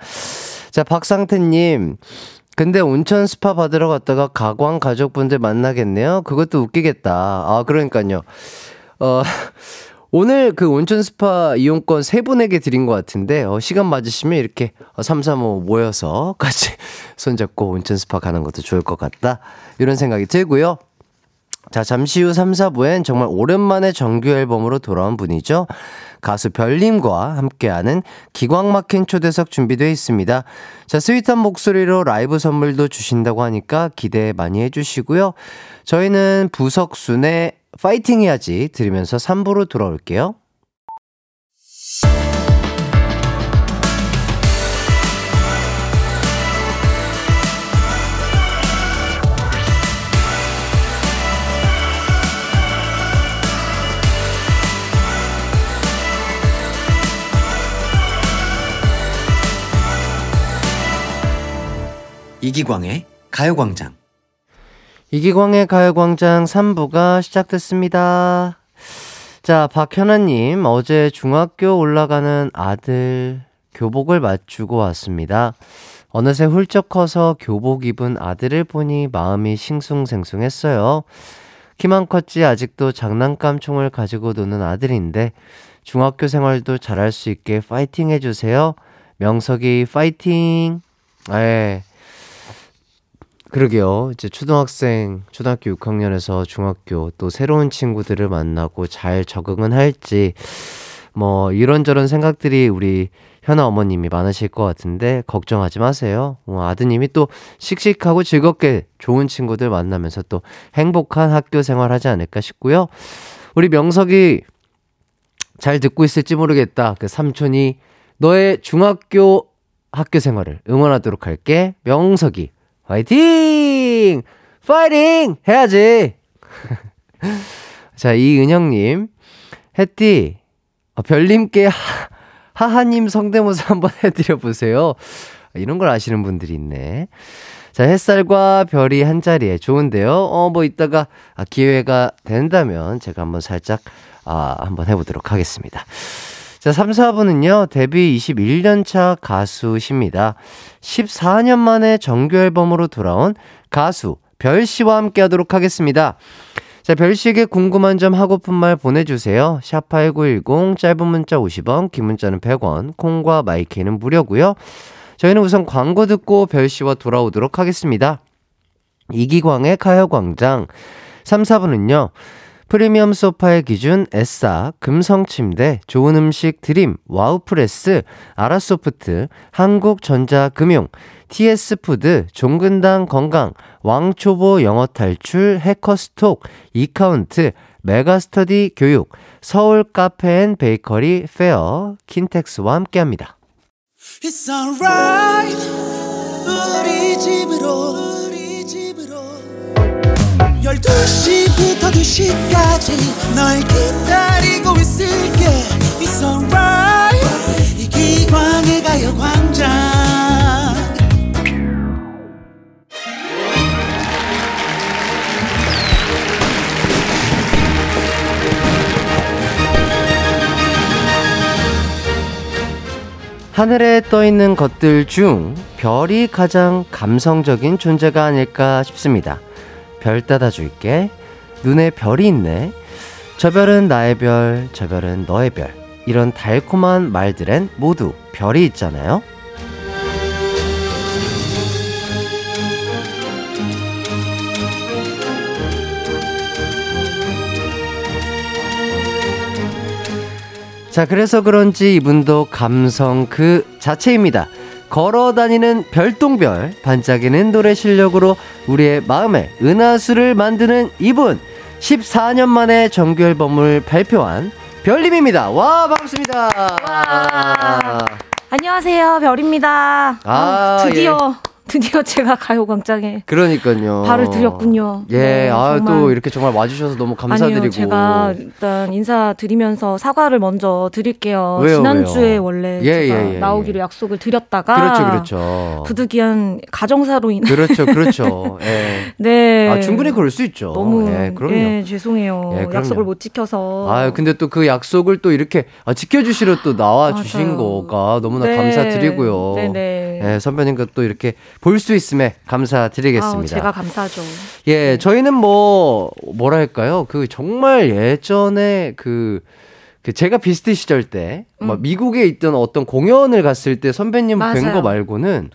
자, 박상태님, 근데 온천 스파 받으러 갔다가 가광 가족분들 만나겠네요. 그것도 웃기겠다. 아, 그러니까요. 어. 오늘 그 온천 스파 이용권 세 분에게 드린 것 같은데, 어, 시간 맞으시면 이렇게 삼삼오오 모여서 같이 손잡고 온천 스파 가는 것도 좋을 것 같다, 이런 생각이 들고요. 자, 잠시 후 삼, 사부엔 정말 오랜만에 정규 앨범으로 돌아온 분이죠. 가수 별님과 함께하는 기광 막힌 초대석 준비되어 있습니다. 자, 스윗한 목소리로 라이브 선물도 주신다고 하니까 기대 많이 해주시고요. 저희는 부석순의 파이팅 해야지 들으면서 삼 부로 돌아올게요. 이기광의 가요광장. 이기광의 가요광장 삼 부가 시작됐습니다. 자, 박현아님, 어제 중학교 올라가는 아들 교복을 맞추고 왔습니다. 어느새 훌쩍 커서 교복 입은 아들을 보니 마음이 싱숭생숭했어요. 키만 컸지 아직도 장난감 총을 가지고 노는 아들인데 중학교 생활도 잘할 수 있게 파이팅 해주세요. 명석이 파이팅. 에이. 그러게요. 이제 초등학생, 초등학교 육 학년에서 중학교 또 새로운 친구들을 만나고 잘 적응은 할지 뭐 이런저런 생각들이 우리 현아 어머님이 많으실 것 같은데 걱정하지 마세요. 아드님이 또 씩씩하고 즐겁게 좋은 친구들 만나면서 또 행복한 학교 생활하지 않을까 싶고요. 우리 명석이 잘 듣고 있을지 모르겠다. 그 삼촌이 너의 중학교 학교 생활을 응원하도록 할게. 명석이 파이팅! 파이팅! 해야지! 자, 이은영님. 햇띠, 아, 별님께 하, 하하님 성대모사 한번 해드려보세요. 아, 이런 걸 아시는 분들이 있네. 자, 햇살과 별이 한 자리에 좋은데요. 어, 뭐 이따가 아, 기회가 된다면 제가 한번 살짝, 아, 한번 해보도록 하겠습니다. 자, 삼, 사부는요. 데뷔 이십일 년 차 가수십니다. 십사 년 만에 정규 앨범으로 돌아온 가수 별씨와 함께 하도록 하겠습니다. 자, 별식에 궁금한 점 하고픈 말 보내주세요. 샵팔구일공, 짧은 문자 오십 원, 긴 문자는 백 원, 콩과 마이키는 무료고요. 저희는 우선 광고 듣고 별씨와 돌아오도록 하겠습니다. 이기광의 가요광장 삼, 사 부는요. 프리미엄 소파의 기준 에싸, 금성침대, 좋은 음식 드림, 와우프레스, 아라소프트, 한국전자금융, 티에스푸드, 종근당 건강, 왕초보 영어탈출, 해커스톡, 이카운트, 메가스터디 교육, 서울 카페앤베이커리, 페어, 킨텍스와 함께합니다. It's alright. 우리 집으로, 우리 집으로. 열두 시부터 두 시까지 널 기다리고 있을게. It's alright. 이기광의 가요광장. 하늘에 떠있는 것들 중 별이 가장 감성적인 존재가 아닐까 싶습니다. 별 따다줄게, 눈에 별이 있네, 저 별은 나의 별, 저 별은 너의 별, 이런 달콤한 말들엔 모두 별이 있잖아요. 자, 그래서 그런지 이분도 감성 그 자체입니다. 걸어다니는 별똥별, 반짝이는 노래 실력으로 우리의 마음에 은하수를 만드는 이분, 십사 년 만에 정규 앨범을 발표한 별님입니다. 와, 반갑습니다. 와, 안녕하세요, 별입니다. 아, 어, 드디어 예. 드디어 제가 가요광장에 그러니까요. 발을 들였군요. 예, 네, 아, 또 이렇게 정말 와주셔서 너무 감사드리고. 아니요, 제가 일단 인사드리면서 사과를 먼저 드릴게요. 왜요, 지난주에 왜요? 원래 예, 제가 예, 예, 나오기로 예. 약속을 드렸다가 그렇죠, 그렇죠. 부득이한 가정사로 인해 그렇죠, 그렇죠. 예. 네, 아, 충분히 그럴 수 있죠. 너무 예, 그럼요. 예, 죄송해요. 예, 그럼요. 약속을 못 지켜서. 아, 근데 또 그 약속을 또 이렇게 지켜주시러 또 나와주신 거가 너무나 네. 감사드리고요. 네, 네. 예, 선배님과 또 이렇게 볼 수 있음에 감사드리겠습니다. 아우, 제가 감사하죠. 예, 저희는 뭐 뭐랄까요? 그 정말 예전에 그, 그 제가 비스트 시절 때 막 음. 미국에 있던 어떤 공연을 갔을 때 선배님 뵌 거 말고는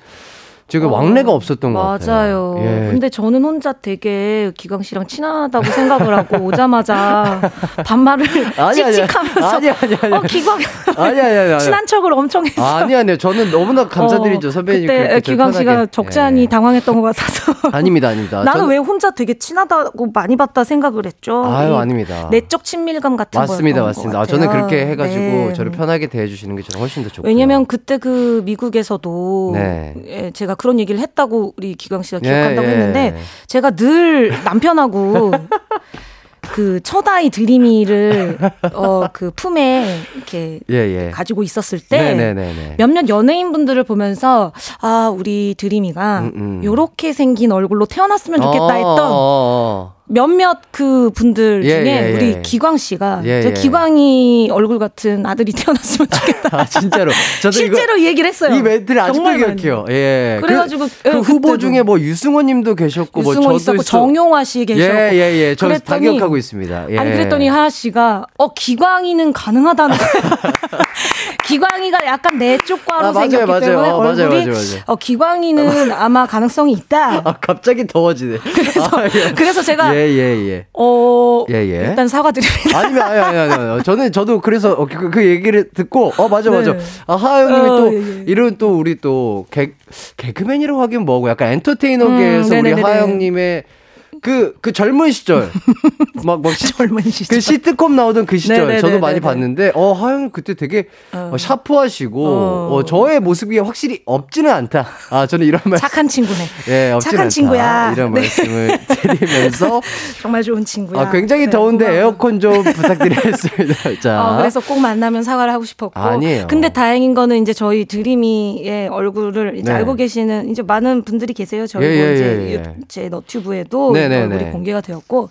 지금 어, 왕래가 없었던 것 같아요. 맞아요. 예. 근데 저는 혼자 되게 기광 씨랑 친하다고 생각을 하고 오자마자 반말을 아니, 칙칙하면서 아니, 아니, 아니, 아니, 어, 기광 아니, 아니, 아니, 아니. 친한 척을 엄청 했어요. 아니, 아니요. 저는 너무나 감사드리죠. 어, 선배님. 그때 기광 씨가 적잖이 예. 당황했던 것 같아서. 아닙니다. 아닙니다. 나는 저는... 왜 혼자 되게 친하다고 많이 봤다 생각을 했죠. 아유, 아닙니다. 내적 친밀감 같은 거. 맞습니다. 맞습니다. 아, 저는 그렇게 해가지고 네. 저를 편하게 대해주시는 게 저는 훨씬 더 좋고요. 왜냐면 그때 그 미국에서도 네. 예, 제가 그런 얘기를 했다고 우리 기광 씨가 기억한다고 예, 예. 했는데 제가 늘 남편하고 그 첫아이 드림이를 어, 그 품에 이렇게 예, 예. 가지고 있었을 때 네, 네, 네, 네. 몇몇 연예인분들을 보면서 아, 우리 드림이가 요렇게 음, 음. 생긴 얼굴로 태어났으면 좋겠다 했던 어, 어, 어. 몇몇 그 분들 예, 중에 예, 우리 예. 기광 씨가 예, 예. 기광이 얼굴 같은 아들이 태어났으면 좋겠다. 아, 진짜로. 저도 실제로 이거, 얘기를 했어요. 이 멘트를 아직도 기억해요. 예. 그래가지고 그, 그 후보 중에 뭐 유승호님도 계셨고, 유승호 뭐 저도 있었고, 정용화 씨 계셨고. 예, 예, 예. 저 다 기억하고 있습니다. 예. 아니 그랬더니 하하 씨가 어, 기광이는 가능하다는. 기광이가 약간 내 쪽과로 아, 생겼기 맞아요, 때문에 맞아요, 얼굴이 맞아요, 맞아요, 맞아요. 어, 기광이는 아마 가능성이 있다. 아, 갑자기 더워지네. 그래서, 아, 예. 그래서 제가 예예예. 예. 어 예, 예. 일단 사과드립니다. 아니면 아니 아니 아니 저는 저도 그래서 어, 그, 그 얘기를 듣고 어 맞아 네. 맞아. 아, 하하영님이 어, 또 예, 예. 이런 또 우리 또 개 개그맨이라고 하긴 뭐고 약간 엔터테이너계에서 음, 우리 하하영님의 그, 그 젊은 시절. 막, 막, 시, 젊은 시절. 그 시트콤 나오던 그 시절. 네네네네네. 저도 많이 봤는데, 어, 하영 그때 되게 어. 어, 샤프하시고, 어. 어, 저의 모습이 확실히 없지는 않다. 아, 저는 이런 말. 착한 친구네. 예, 없지는 착한 않다. 친구야. 이런 네. 말씀을 드리면서. 정말 좋은 친구야. 아, 굉장히 네, 더운데 고마워. 에어컨 좀 부탁드리겠습니다. 자. 어, 그래서 꼭 만나면 사과를 하고 싶었고. 아니에요. 근데 다행인 거는 이제 저희 드림이의 얼굴을 이제 네. 알고 계시는 이제 많은 분들이 계세요. 저희 예, 예, 예, 예. 제 너튜브에도. 네. 네네네. 얼굴이 공개가 되었고,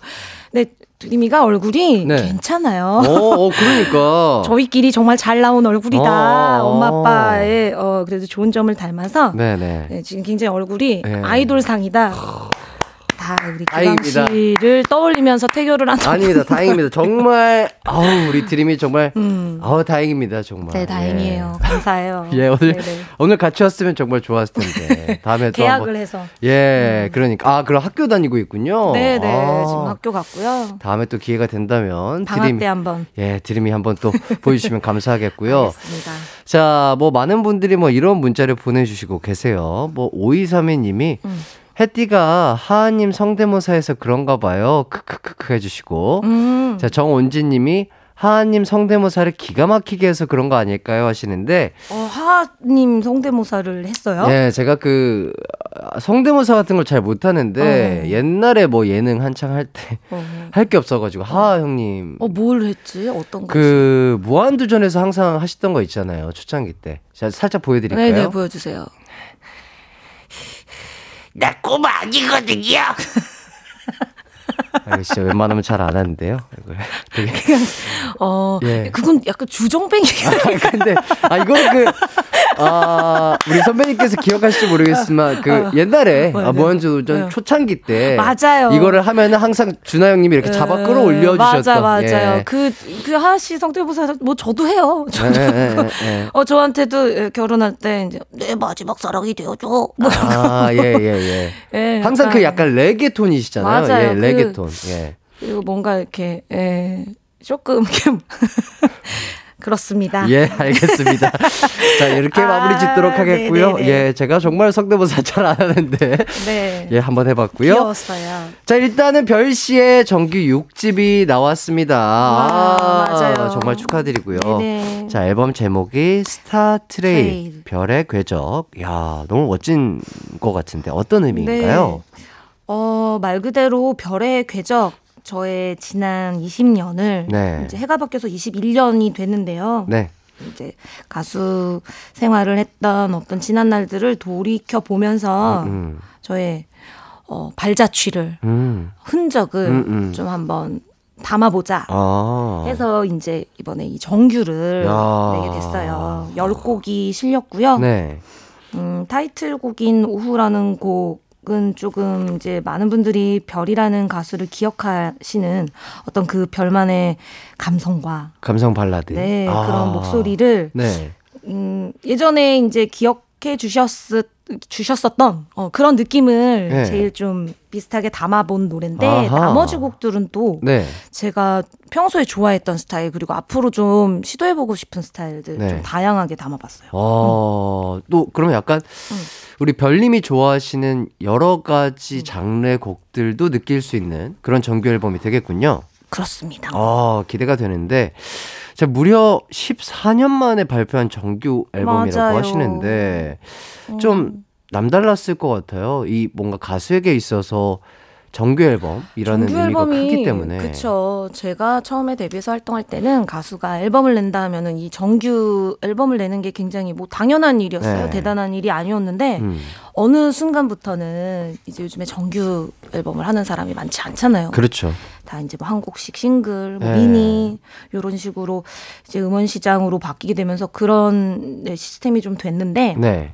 근데 드림이가 얼굴이 네. 괜찮아요. 어, 그러니까 저희끼리 정말 잘 나온 얼굴이다. 오, 엄마 아빠의 어, 그래도 좋은 점을 닮아서 네네. 네, 지금 굉장히 얼굴이 네. 아이돌상이다. 아, 우리 기광 씨를 떠올리면서 태교를 한. 아닙니다. 다행입니다. 정말 아우 우리 드림이 정말 음. 아우 다행입니다. 정말. 네, 다행이에요. 예. 감사해요. 예, 오늘 네네. 오늘 같이 왔으면 정말 좋았을 텐데. 다음에 또 계약을 한번. 해서. 예, 음. 그러니까 아, 그럼 학교 다니고 있군요. 네, 네. 아, 지금 학교 갔고요. 다음에 또 기회가 된다면 방학 드림, 때 한번. 예, 드림이 한번 또 보여주시면 감사하겠고요. 알겠습니다. 자, 뭐 많은 분들이 뭐 이런 문자를 보내주시고 계세요. 뭐 오이삼이 님이 음. 해띠가 하하님 성대모사에서 그런가 봐요. 크크크크 해주시고. 음. 자, 정온지님이 하하님 성대모사를 기가 막히게 해서 그런 거 아닐까요? 하시는데. 어, 하하님 성대모사를 했어요? 네, 제가 그 성대모사 같은 걸 잘 못하는데 어. 옛날에 뭐 예능 한창 할 때 할 게 어. 없어가지고 하하 형님. 어, 뭘 했지? 어떤 거? 그 무한도전에서 항상 하시던 거 있잖아요. 초창기 때. 자, 살짝 보여드릴까요? 네네, 보여주세요. 나 꼬마 아니거든요. 아, 진짜 웬만하면 잘 안 하는데요. 되게 그냥, 어, 예. 그건 약간 주정뱅이. 아, 근데 아 이거는 그 아, 우리 선배님께서 기억하실지 모르겠지만 그 어. 옛날에 어, 아, 무한도전 어. 초창기 때 맞아요. 이거를 하면은 항상 준하 형님이 이렇게 잡아 끌어올려 주셨던. 맞아, 맞아요. 그 그 예. 하하 씨 성대모사 뭐 저도 해요. 저도 예, 예. 어 저한테도 결혼할 때 이제 내 마지막 사랑이 되어줘. 뭐 아, 예, 예, 예. 예, 항상 그 약간 레게톤이시잖아요. 맞아요. 예, 레게톤. 그, 예. 그리고 뭔가 이렇게 예, 조금 그렇습니다. 예, 알겠습니다. 자, 이렇게 아, 마무리 짓도록 하겠고요. 네네네. 예, 제가 정말 성대모사 잘 안 하는데. 네. 예, 한번 해봤고요. 귀여웠어요. 자, 일단은 별 씨의 정규 육 집이 나왔습니다. 와, 아, 맞아요. 정말 축하드리고요. 네네. 자, 앨범 제목이 스타 트레일, 트레일. 별의 궤적. 야, 너무 멋진 것 같은데 어떤 의미인가요? 네. 어, 말 그대로 별의 궤적. 저의 지난 이십 년을 네. 이제 해가 바뀌어서 이십일 년이 되는데요. 네. 이제 가수 생활을 했던 어떤 지난 날들을 돌이켜 보면서 아, 음. 저의 어, 발자취를 음. 흔적을 음, 음. 좀 한번 담아보자 아. 해서 이제 이번에 이 정규를 야. 내게 됐어요. 열 곡이 실렸고요. 네. 음, 타이틀곡인 오후라는 곡. 조금 이제 많은 분들이 별이라는 가수를 기억하시는 어떤 그 별만의 감성과 감성 발라드 네, 아. 그런 목소리를 네. 음, 예전에 이제 기억해 주셨을 주셨었던 어, 그런 느낌을 네. 제일 좀 비슷하게 담아본 노래인데 아하. 나머지 곡들은 또 네. 제가 평소에 좋아했던 스타일 그리고 앞으로 좀 시도해보고 싶은 스타일들 네. 좀 다양하게 담아봤어요. 아, 응. 또 그러면 약간 응. 우리 별님이 좋아하시는 여러 가지 장르의 곡들도 느낄 수 있는 그런 정규 앨범이 되겠군요. 그렇습니다. 아, 기대가 되는데 자, 무려 십사 년 만에 발표한 정규 앨범이라고 맞아요. 하시는데 좀 음. 남달랐을 것 같아요. 이 뭔가 가수에게 있어서 정규 앨범이라는 정규 의미가 앨범이, 크기 때문에. 그렇죠. 제가 처음에 데뷔해서 활동할 때는 가수가 앨범을 낸다 하면은 이 정규 앨범을 내는 게 굉장히 뭐 당연한 일이었어요. 네. 대단한 일이 아니었는데 음. 어느 순간부터는 이제 요즘에 정규 앨범을 하는 사람이 많지 않잖아요. 그렇죠. 다 이제 뭐 한 곡씩 싱글, 뭐 네. 미니 이런 식으로 이제 음원 시장으로 바뀌게 되면서 그런 시스템이 좀 됐는데. 네.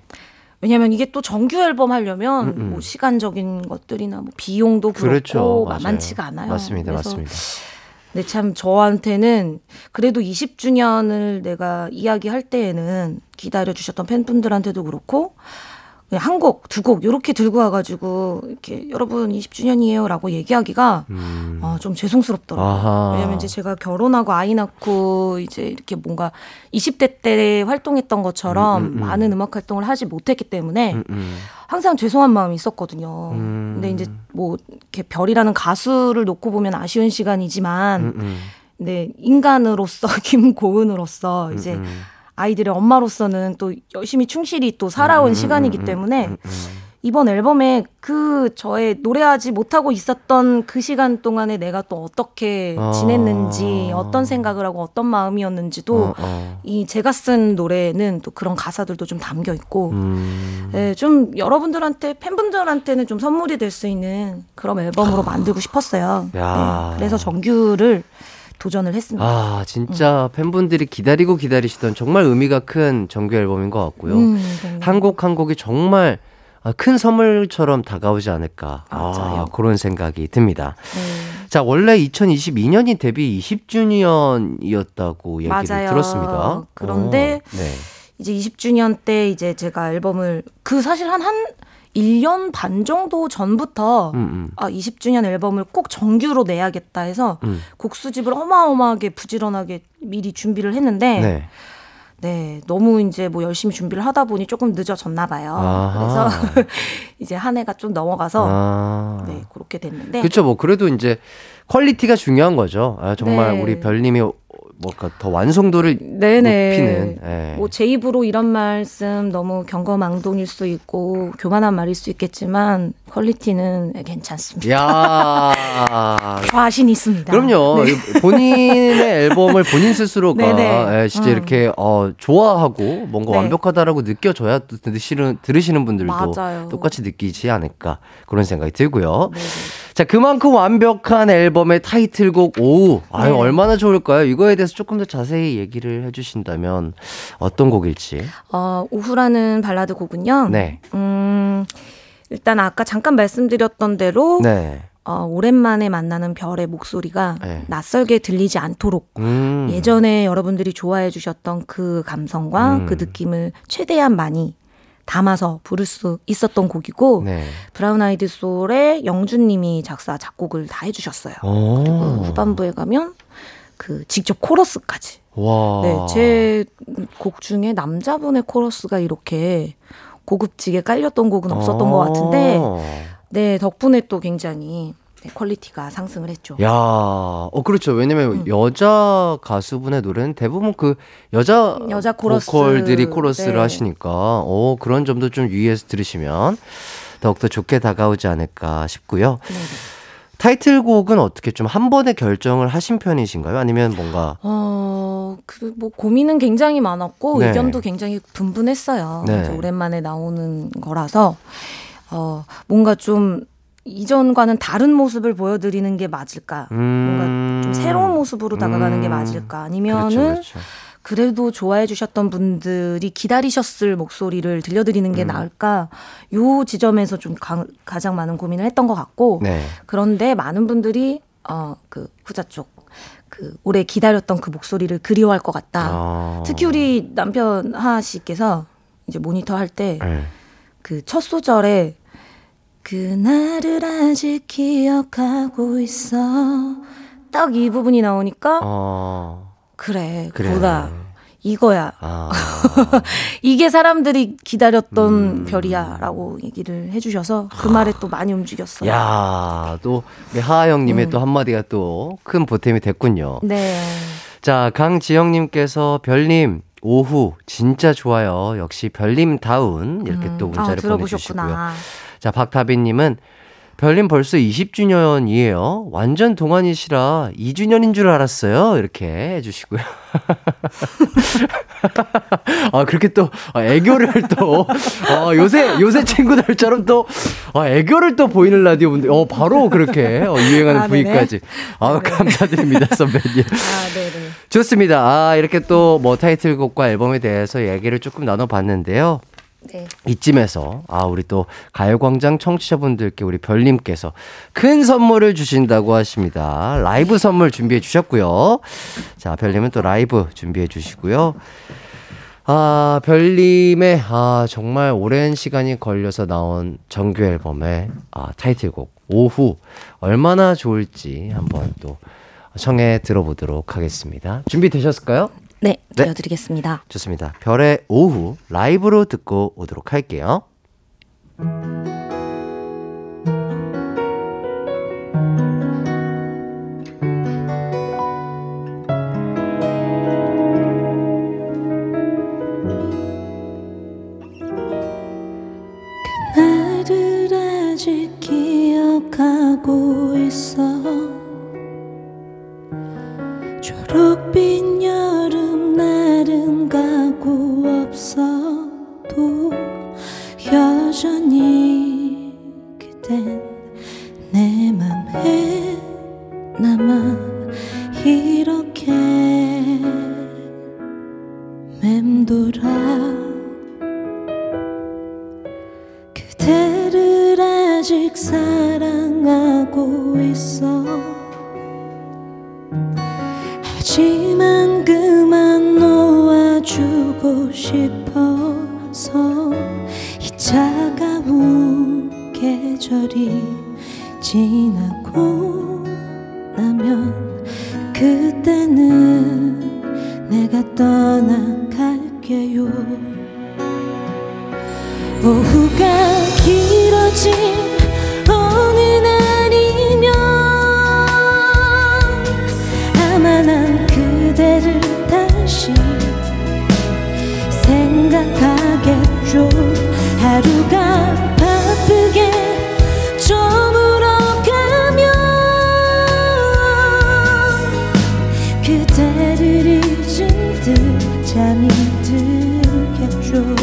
왜냐하면 이게 또 정규 앨범 하려면 음, 음. 뭐 시간적인 것들이나 뭐 비용도 그렇고 그렇죠. 만만치가 않아요. 맞습니다. 맞습니다. 근데 참 저한테는 그래도 이십 주년을 내가 이야기할 때에는 기다려주셨던 팬분들한테도 그렇고 그냥 한 곡, 두 곡 이렇게 들고 와가지고 이렇게 여러분 이십 주년이에요 라고 얘기하기가 음. 어, 좀 죄송스럽더라고요. 아하. 왜냐하면 이제 제가 결혼하고 아이 낳고 이제 이렇게 뭔가 이십 대 때 활동했던 것처럼 음, 음, 음. 많은 음악 활동을 하지 못했기 때문에 음, 음. 항상 죄송한 마음이 있었거든요. 음. 근데 이제 뭐 이렇게 별이라는 가수를 놓고 보면 아쉬운 시간이지만 음, 음. 근데 인간으로서 김고은으로서 이제 음, 음. 아이들의 엄마로서는 또 열심히 충실히 또 살아온 음, 시간이기 음, 때문에 음, 음. 이번 앨범에 그 저의 노래하지 못하고 있었던 그 시간 동안에 내가 또 어떻게 어... 지냈는지 어떤 생각을 하고 어떤 마음이었는지도 어, 어. 이 제가 쓴 노래는 또 그런 가사들도 좀 담겨 있고 음... 네, 좀 여러분들한테 팬분들한테는 좀 선물이 될 수 있는 그런 앨범으로 만들고 싶었어요. 네, 그래서 정규를 도전을 했습니다. 아, 진짜 음. 팬분들이 기다리고 기다리시던 정말 의미가 큰 정규 앨범인 것 같고요. 음, 한 곡 한 곡이 정말 큰 선물처럼 다가오지 않을까. 아, 그런 생각이 듭니다. 네. 자, 원래 이천이십이 년이 데뷔 이십 주년이었다고 얘기를 맞아요. 들었습니다. 그런데 오, 네. 이제 이십 주년 때 이제 제가 앨범을 그 사실 한 한 일 년 반 정도 전부터 음, 음. 아, 이십 주년 앨범을 꼭 정규로 내야겠다 해서 음. 곡 수집을 어마어마하게 부지런하게 미리 준비를 했는데 네. 네, 너무 이제 뭐 열심히 준비를 하다 보니 조금 늦어졌나 봐요. 아하. 그래서 이제 한 해가 좀 넘어가서 아. 네, 그렇게 됐는데. 그렇죠. 뭐 그래도 이제 퀄리티가 중요한 거죠. 아, 정말 네. 우리 별님이 뭐가 더 완성도를 네네. 높이는. 네. 뭐 제 입으로 이런 말씀 너무 경거망동일 수 있고 교만한 말일 수 있겠지만 퀄리티는 괜찮습니다. 자신 있습니다. 그럼요. 네. 본인의 앨범을 본인 스스로가 진짜 음. 이렇게 어, 좋아하고 뭔가 네. 완벽하다라고 느껴져야 들으시는, 들으시는 분들도 맞아요. 똑같이 느끼지 않을까 그런 생각이 들고요. 네네. 자, 그만큼 완벽한 앨범의 타이틀곡 오우. 아유, 네. 얼마나 좋을까요? 이거에 대해서 조금 더 자세히 얘기를 해주신다면 어떤 곡일지. 어, 오후라는 발라드 곡은요. 네. 음, 일단 아까 잠깐 말씀드렸던 대로 네. 어, 오랜만에 만나는 별의 목소리가 네. 낯설게 들리지 않도록 음. 예전에 여러분들이 좋아해 주셨던 그 감성과 음. 그 느낌을 최대한 많이 담아서 부를 수 있었던 곡이고 네. 브라운 아이드 소울의 영준님이 작사 작곡을 다 해주셨어요. 오. 그리고 후반부에 가면 그 직접 코러스까지. 와. 네, 제 곡 중에 남자분의 코러스가 이렇게 고급지게 깔렸던 곡은 없었던 오. 것 같은데, 네 덕분에 또 굉장히 네, 퀄리티가 상승을 했죠. 야, 어 그렇죠. 왜냐면 음. 여자 가수분의 노래는 대부분 그 여자, 여자 코러스. 보컬들이 코러스를 네. 하시니까, 어 그런 점도 좀 유의해서 들으시면 더욱더 좋게 다가오지 않을까 싶고요. 네. 타이틀곡은 어떻게 좀 한 번에 결정을 하신 편이신가요? 아니면 뭔가 어, 그 뭐 고민은 굉장히 많았고 네. 의견도 굉장히 분분했어요. 네. 오랜만에 나오는 거라서 어, 뭔가 좀 이전과는 다른 모습을 보여드리는 게 맞을까? 음... 뭔가 좀 새로운 모습으로 다가가는 음... 게 맞을까? 아니면은 그렇죠, 그렇죠. 그래도 좋아해 주셨던 분들이 기다리셨을 목소리를 들려드리는 게 음. 나을까? 요 지점에서 좀 가, 가장 많은 고민을 했던 것 같고 네. 그런데 많은 분들이 어, 그 후자 쪽 그 오래 기다렸던 그 목소리를 그리워할 것 같다. 아. 특히 우리 남편 하하 씨께서 이제 모니터 할 때 그 첫 네. 소절에 그날을 아직 기억하고 있어 딱 이 부분이 나오니까 아. 그래, 그래, 보다 이거야. 아. 이게 사람들이 기다렸던 음. 별이야라고 얘기를 해주셔서 그 아. 말에 또 많이 움직였어요. 야, 또 하하 형님의 음. 또 한마디가 또 큰 보탬이 됐군요. 네. 자, 강지영님께서 별님 오후 진짜 좋아요. 역시 별님다운 이렇게 음. 또 문자를 아, 들어보셨구나. 보내주시고요. 자, 박다빈님은 별님 벌써 이십 주년이에요. 완전 동안이시라 이 주년인 줄 알았어요. 이렇게 해주시고요. 아, 그렇게 또, 아, 애교를 또, 아, 요새, 요새 친구들처럼 또, 아, 애교를 또 보이는 라디오 분들, 어, 바로 그렇게, 어, 유행하는 아, 부위까지. 아, 네네. 감사드립니다, 선배님. 아, 네네. 좋습니다. 아, 이렇게 또 뭐 타이틀곡과 앨범에 대해서 얘기를 조금 나눠봤는데요. 네. 이쯤에서 아 우리 또 가요광장 청취자분들께 우리 별님께서 큰 선물을 주신다고 하십니다. 라이브 선물 준비해 주셨고요. 자, 별님은 또 라이브 준비해 주시고요. 아, 별님의 아 정말 오랜 시간이 걸려서 나온 정규 앨범의 아, 타이틀곡 오후 얼마나 좋을지 한번 또 청해 들어보도록 하겠습니다. 준비되셨을까요? 네, 들려드리겠습니다. 네. 좋습니다. 별의 오후 라이브로 듣고 오도록 할게요. 그날을 아직 기억하고 있어 초록빛 여름날은 가고 없어도 여전히 그댄 내 맘에 남아 이렇게 맴돌아 그대 아직 사랑하고 있어. 하지만 그만 놓아주고 싶어서 이 차가운 계절이 지나고 나면 그때는 내가 떠나갈게요. 오후가 길어진 어느 날이면 아마 난 그대를 다시 생각하겠죠. 하루가 바쁘게 저물어가면 그대를 잊은 듯 잠이 들겠죠.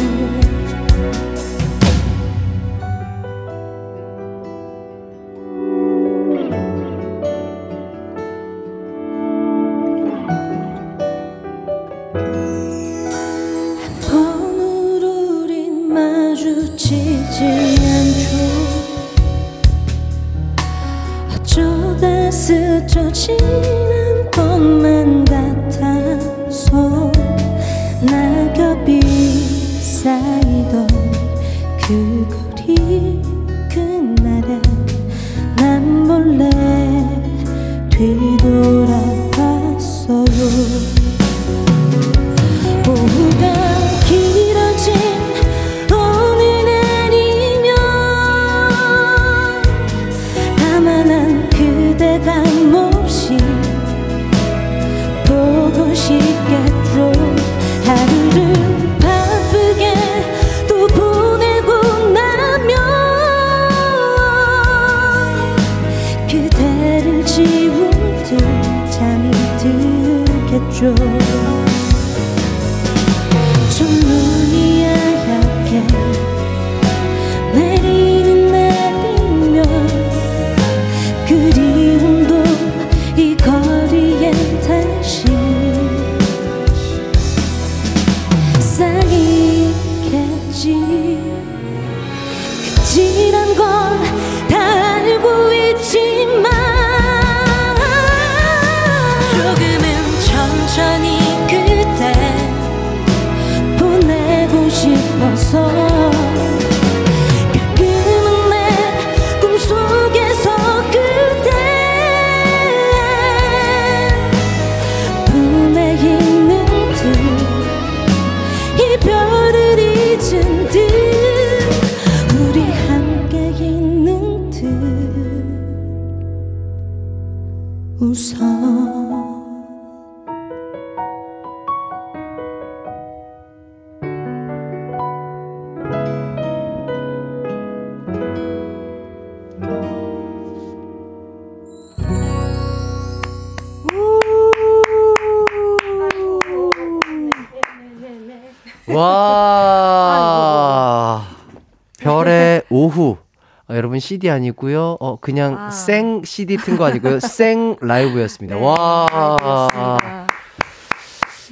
씨디 아니고요. 어 그냥 와. 생 씨디 튼 거 아니고요. 생 라이브였습니다. 네, 와.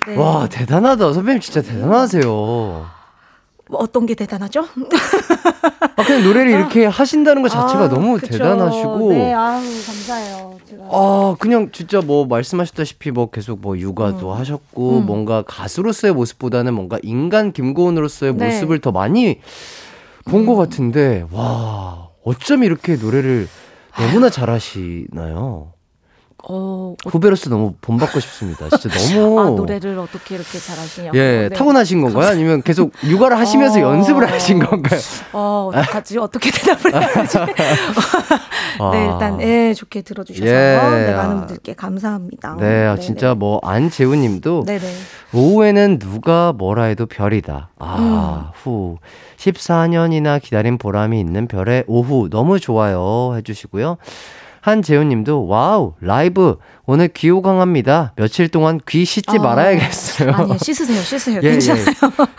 네. 와, 대단하다. 선배님 진짜 대단하세요. 뭐 어떤 게 대단하죠? 아, 그냥 노래를 아. 이렇게 하신다는 것 자체가 아, 너무 그쵸. 대단하시고. 네, 아우 감사해요. 제가. 아, 그냥 진짜 뭐 말씀하셨다시피 뭐 계속 뭐 육아도 음. 하셨고 음. 뭔가 가수로서의 모습보다는 뭔가 인간 김고은으로서의 네. 모습을 더 많이 본 것 음. 같은데 와. 어쩜 이렇게 노래를 너무나 잘하시나요? 어, 후배로서 너무 본받고 싶습니다. 진짜 너무. 아, 노래를 어떻게 이렇게 잘하시냐고. 예, 네. 타고나신 건가요? 아니면 계속 육아를 하시면서 어... 연습을 하신 건가요? 어, 어떡하지? 어떻게 대답을 해야지? 네, 일단, 예, 좋게 들어주셔서 예. 네, 많은 분들께 감사합니다. 네, 아, 진짜 뭐, 안재우 님도 네네. 오후에는 누가 뭐라 해도 별이다. 아, 음. 후. 십사 년이나 기다린 보람이 있는 별의 오후 너무 좋아요 해주시고요. 한재훈님도 와우 라이브 오늘 귀호강합니다. 며칠 동안 귀 씻지 어, 말아야겠어요. 아니요 씻으세요 씻으세요. 예, 괜찮아요.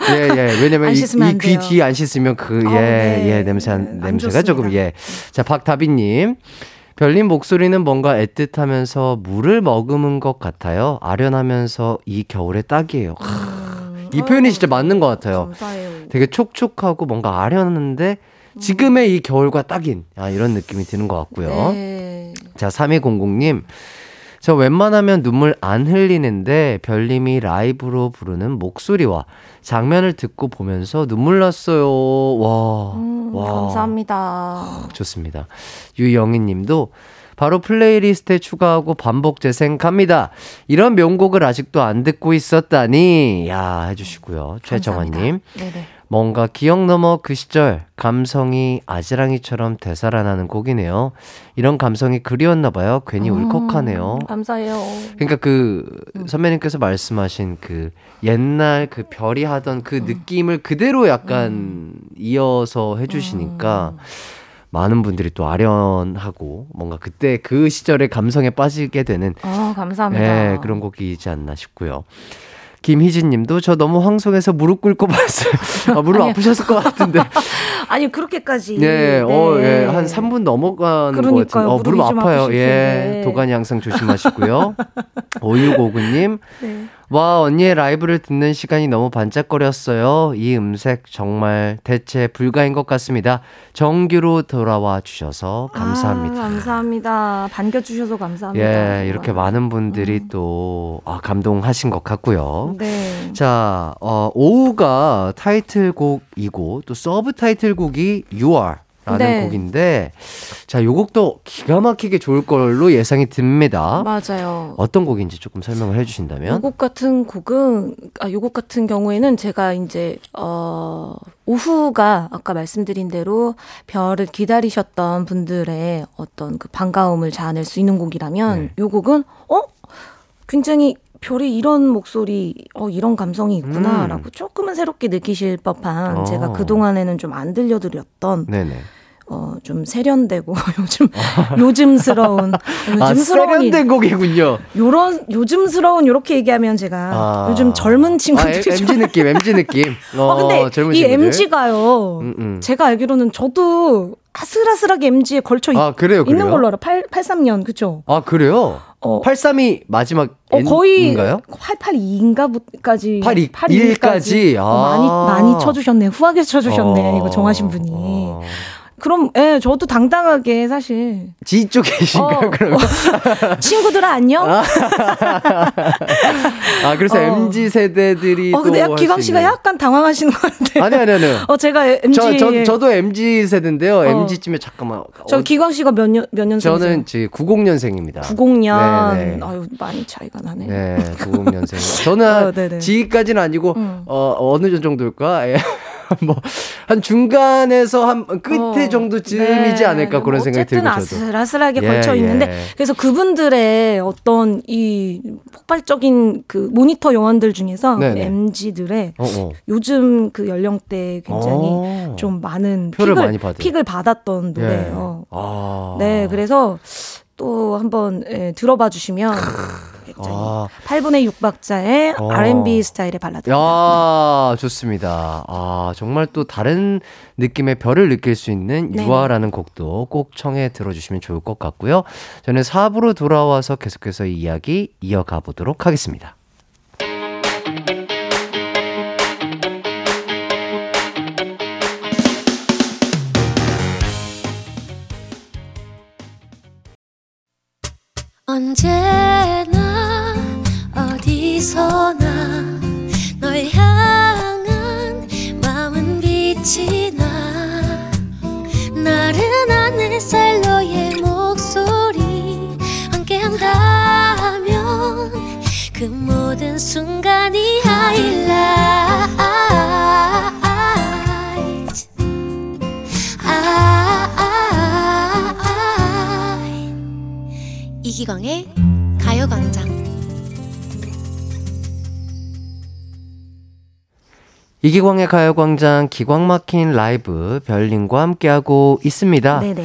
예예 예, 예. 왜냐면 이 귀 뒤 안 씻으면 그 예 예 어, 네. 예, 냄새 냄새가 조금 예. 자 박다비님 별님 목소리는 뭔가 애틋하면서 물을 머금은 것 같아요. 아련하면서 이 겨울의 딱이에요. 음, 이 표현이 진짜 맞는 것 같아요. 감사해요. 되게 촉촉하고 뭔가 아련한데 지금의 이 겨울과 딱인 아, 이런 느낌이 드는 것 같고요. 네. 자, 삼이공공님. 저 웬만하면 눈물 안 흘리는데 별님이 라이브로 부르는 목소리와 장면을 듣고 보면서 눈물 났어요. 와, 음, 와. 감사합니다. 좋습니다. 유영희님도 바로 플레이리스트에 추가하고 반복 재생합니다. 이런 명곡을 아직도 안 듣고 있었다니. 야, 해주시고요. 최정환님. 뭔가 기억 넘어 그 시절 감성이 아지랑이처럼 되살아나는 곡이네요. 이런 감성이 그리웠나 봐요. 괜히 음, 울컥하네요. 감사해요. 그러니까 그 선배님께서 말씀하신 그 옛날 그 별이 하던 그 음. 느낌을 그대로 약간 음. 이어서 해주시니까 음. 많은 분들이 또 아련하고 뭔가 그때 그 시절의 감성에 빠지게 되는 어, 감사합니다. 예, 그런 곡이지 않나 싶고요. 김희진님도 저 너무 황송해서 무릎 꿇고 봤어요. 아, 무릎 아프셨을 것 같은데. 아니 그렇게까지. 네, 네. 어, 예, 한 삼 분 넘어가는 그러니까요, 것 같은데. 어, 무릎 아파요. 아프시지. 예, 도가니 항상 조심하시고요. 오육오구님. 네. 와, 언니의 라이브를 듣는 시간이 너무 반짝거렸어요. 이 음색 정말 대체 불가인 것 같습니다. 정규로 돌아와 주셔서 감사합니다. 아, 감사합니다. 반겨주셔서 감사합니다. 예, 이렇게 많은 분들이 음. 또 아, 감동하신 것 같고요. 네. 자, 어, 오후가 타이틀곡이고 또 서브 타이틀곡이 You Are 라는 네. 곡인데 자, 요 곡도 기가 막히게 좋을 걸로 예상이 듭니다. 맞아요. 어떤 곡인지 조금 설명을 해주신다면? 요 곡 같은 곡은 아, 요 곡 같은 경우에는 제가 이제 어, 오후가 아까 말씀드린 대로 별을 기다리셨던 분들의 어떤 그 반가움을 자아낼 수 있는 곡이라면 네. 요 곡은 어? 굉장히 별이 이런 목소리, 어, 이런 감성이 있구나라고 음. 조금은 새롭게 느끼실 법한 어. 제가 그동안에는 좀 안 들려드렸던 네네. 어, 좀 세련되고 요즘 요즘스러운 요즘스러운 아, 세련된 곡이군요. 요런 요즘스러운 이렇게 얘기하면 제가 아. 요즘 젊은 친구들이 아, 엠지 느낌, 엠지 느낌. 어, 아, 근데 젊은 이 친구들. 엠지가요. 음, 음. 제가 알기로는 저도 아슬아슬하게 엠지에 걸쳐 아, 그래요, 있는 그래요? 걸로 알아. 팔십삼 년 그렇죠? 아, 그래요? 어. 팔십삼이 마지막 어, 거의 팔팔이인가까지 팔십일까지 아. 어, 많이 많이 쳐 주셨네. 후하게 쳐 주셨네. 어. 이거 정하신 분이. 어. 그럼, 예, 저도 당당하게 사실. 지 쪽에 계신가요, 어, 그러면? 어, 친구들아, 안녕? 아, 그래서 어. 엠지 세대들이. 어, 근데 기광 씨가 약간 당황하시는 것 같아요. 아니, 아니, 아니. 어, 제가 엠지. 저, 저, 저도 엠지 세대인데요. 어. 엠지쯤에 잠깐만. 저 어, 기광 씨가 몇 년, 몇 년생? 저는 이제 구십년생입니다. 구십년. 네네. 아유, 많이 차이가 나네. 네, 구십년생. 저는 어, 지까지는 아니고, 음. 어, 어느 정도일까? 예. 뭐 한 중간에서 한 끝에 어, 정도쯤이지 네. 않을까 그런 생각이 들고 저도 어쨌든 아슬아슬하게 예, 걸쳐 있는데 예. 그래서 그분들의 어떤 이 폭발적인 그 모니터 요원들 중에서 네네. 엠지들의 어, 어. 요즘 그 연령대에 굉장히 어. 좀 많은 픽을, 많이 픽을 받았던 노래예요. 예. 아. 네, 그래서 또 한번 예, 들어봐 주시면 아. 팔분의 육박자의 어. 알앤비 스타일의 발라드입니다. 아, 좋습니다. 아, 정말 또 다른 느낌의 별을 느낄 수 있는 네. 유아라는 곡도 꼭 청해 들어주시면 좋을 것 같고요. 저는 사 부로 돌아와서 계속해서 이 이야기 이어가 보도록 하겠습니다. 언제나 어디서나 널 향한 마음은 빛이 나 나른한 햇살 너의 목소리 함께한다면 그 모든 순간이 하이라이트 이기광의 가요광장 이기광의 가요광장 기광 막힌 라이브 별님과 함께하고 있습니다. 네네.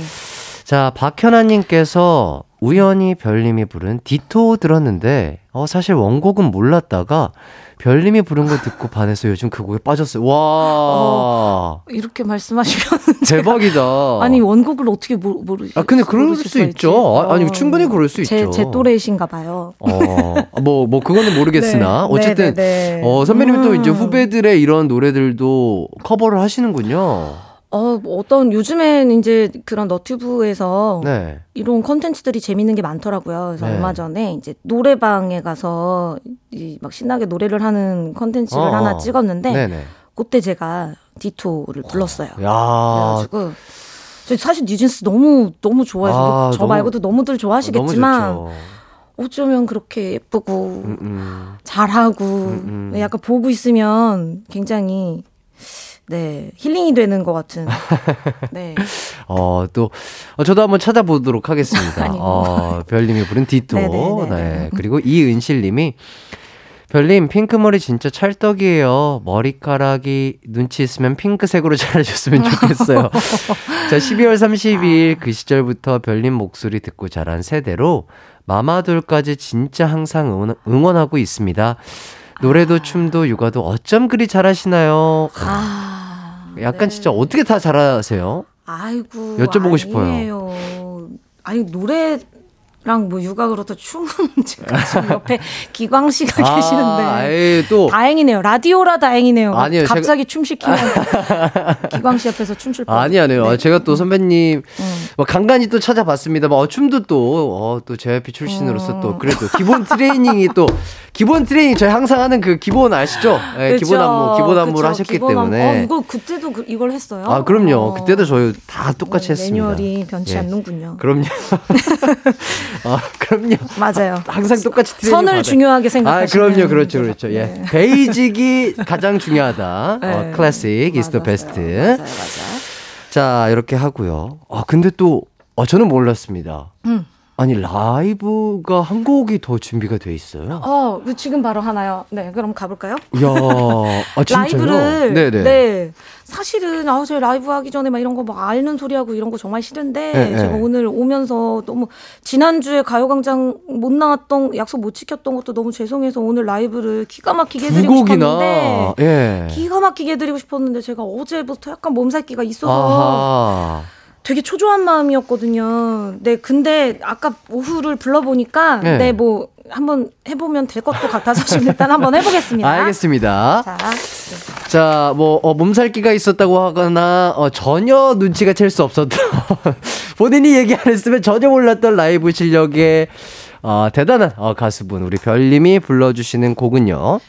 자, 박현아님께서 우연히 별님이 부른 디토 들었는데 어, 사실 원곡은 몰랐다가 별님이 부른 거 듣고 반해서 요즘 그 곡에 빠졌어요. 와, 어, 이렇게 말씀하시면 대박이다. 아니 원곡을 어떻게 모르, 모르 아 근데 그럴 수 있죠. 어. 아니 충분히 그럴 수 제, 있죠. 제 또래이신가 봐요. 어, 뭐, 뭐 그거는 모르겠으나 네. 어쨌든 네, 네, 네. 어, 선배님이 음. 또 이제 후배들의 이런 노래들도 커버를 하시는군요. 어, 뭐 어떤 요즘엔 이제 그런 너튜브에서 네. 이런 콘텐츠들이 재밌는 게 많더라고요. 그래서 네. 얼마 전에 이제 노래방에 가서 이 막 신나게 노래를 하는 콘텐츠를 어, 하나 찍었는데 네네. 그때 제가 디토를 불렀어요. 야. 그래가지고 사실 뉴진스 너무 너무 좋아해서 아, 저 너무, 말고도 너무들 좋아하시겠지만 너무 어쩌면 그렇게 예쁘고 음, 음. 잘하고 음, 음. 약간 보고 있으면 굉장히 네 힐링이 되는 것 같은. 네. 어, 또 어, 저도 한번 찾아보도록 하겠습니다. 어, 별님이 부른 디토. 네네네네. 네. 그리고 이은실님이 별님 핑크머리 진짜 찰떡이에요. 머리카락이 눈치 있으면 핑크색으로 잘해줬으면 좋겠어요. 자, 십이월 삼십일 그 시절부터 별님 목소리 듣고 자란 세대로 마마돌까지 진짜 항상 응원, 응원하고 있습니다. 노래도 아. 춤도 육아도 어쩜 그리 잘하시나요? 아, 약간 네. 진짜 어떻게 다 잘하세요? 아이고 여쭤보고 아니에요. 싶어요. 아니 노래랑 뭐 육아 그렇다 춤은 제가 지금 옆에 기광 씨가 아, 계시는데 아이, 또. 다행이네요. 라디오라 다행이네요. 아니요, 갑자기 제가... 춤 시키면 기광 씨 옆에서 춤출 뻔. 아니 아니요. 네. 제가 또 선배님 음. 막 간간히 또 찾아봤습니다. 막 어, 춤도 또 어, 또 제이와이피 출신으로서 음. 또 그래도 기본 트레이닝이 또 기본 트레이닝 저희 항상 하는 그 기본 아시죠? 네, 그렇죠. 기본 안무 기본 안무를 그렇죠. 하셨기 기본 안무. 때문에. 어, 이거 그때도 그, 이걸 했어요? 아 그럼요. 어. 그때도 저희 다 똑같이 네, 했습니다. 매뉴얼이 변치 예. 않는군요. 그럼요. 아 그럼요. 맞아요. 항상 똑같이 트레이닝. 선을 받아요. 중요하게 생각하시는. 아 그럼요. 그렇죠, 그렇죠. 예. 네. 베이직이 가장 중요하다. 네. 어, 클래식 is the best. 맞아요, 맞아요. 자 이렇게 하고요. 아 근데 또 아, 저는 몰랐습니다. 음. 아니 라이브가 한 곡이 더 준비가 돼 있어요. 어, 지금 바로 하나요. 네, 그럼 가볼까요? 이야, 아, 진짜요? 라이브를 네네. 네, 사실은 아, 저희 라이브 하기 전에 막 이런 거 막 앓는 소리 하고 이런 거 정말 싫은데 네네. 제가 오늘 오면서 너무 지난 주에 가요광장 못 나왔던 약속 못 지켰던 것도 너무 죄송해서 오늘 라이브를 기가 막히게 해드리고 곡이나. 싶었는데 예. 기가 막히게 해드리고 싶었는데 제가 어제부터 약간 몸살기가 있어서. 아하. 되게 초조한 마음이었거든요. 네, 근데 아까 오후를 불러보니까 네, 네 뭐 한번 해보면 될 것도 같아서 지금 일단 한번 해보겠습니다. 알겠습니다. 자, 네. 자, 뭐 어, 몸살기가 있었다고 하거나 어, 전혀 눈치가 챌 수 없었던 본인이 얘기 안 했으면 전혀 몰랐던 라이브 실력의 어, 대단한 어, 가수분 우리 별님이 불러주시는 곡은요.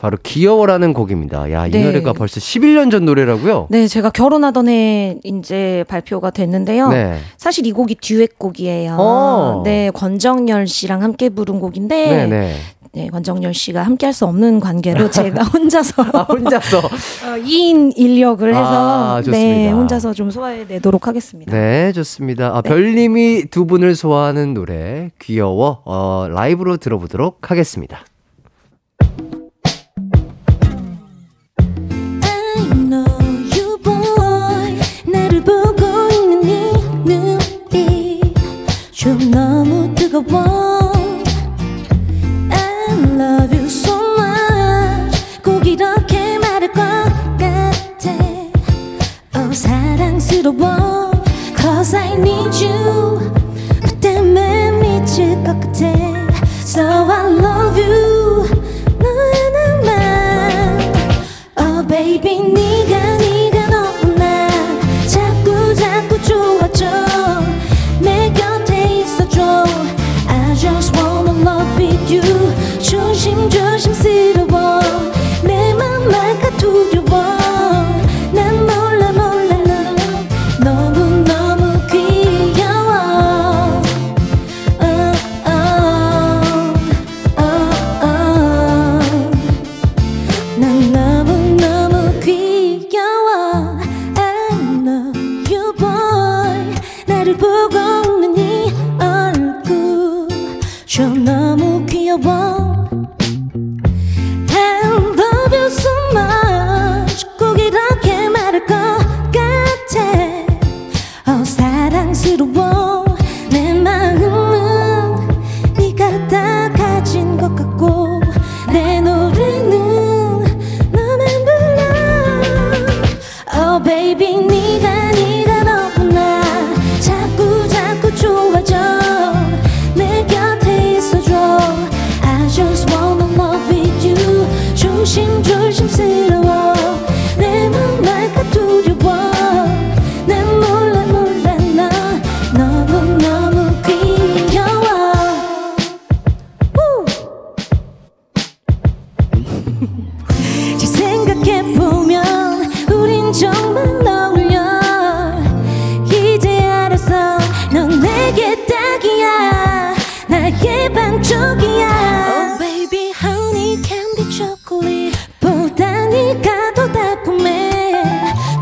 바로 귀여워라는 곡입니다. 야, 이 네. 노래가 벌써 십일 년 전 노래라고요? 네, 제가 결혼하던 해 이제 발표가 됐는데요. 네. 사실 이 곡이 듀엣곡이에요. 오. 네, 권정열 씨랑 함께 부른 곡인데 네네. 네, 권정열 씨가 함께할 수 없는 관계로 제가 혼자서 아, 혼자서 어, 이 인 인력을 해서 아, 네, 혼자서 좀 소화해내도록 하겠습니다. 네, 좋습니다. 아, 네. 별님이 두 분을 소화하는 노래 귀여워 어, 라이브로 들어보도록 하겠습니다. 좀 너무 뜨거워 I love you so much 꼭 이렇게 말할 것 같아 Oh 사랑스러워 Cause I need you 그 때문에 미칠 것 같아 So I love you 너의 나만 Oh baby 네가 네가 너무나 자꾸 자꾸 좋아져 I just wanna love with you 조심조심스러워 내 맘 아까 두려워 난 몰라 몰라 너무너무 귀여워 oh, oh, oh, oh. 난 너무너무 귀여워 I know you boy 나를 보고 좀 너무 귀여워 I love you so much 꼭 이렇게 말할 것 같아 Oh 사랑스러워 내 마음은 네가 다 가진 것 같고 내 노래는 너만 불러 Oh baby 네가 네가 너무나 자꾸 자꾸 좋아져 I 내게 딱이야. 나의 반쪽이야. Oh baby honey candy chocolate 보다 니가 더 달콤해.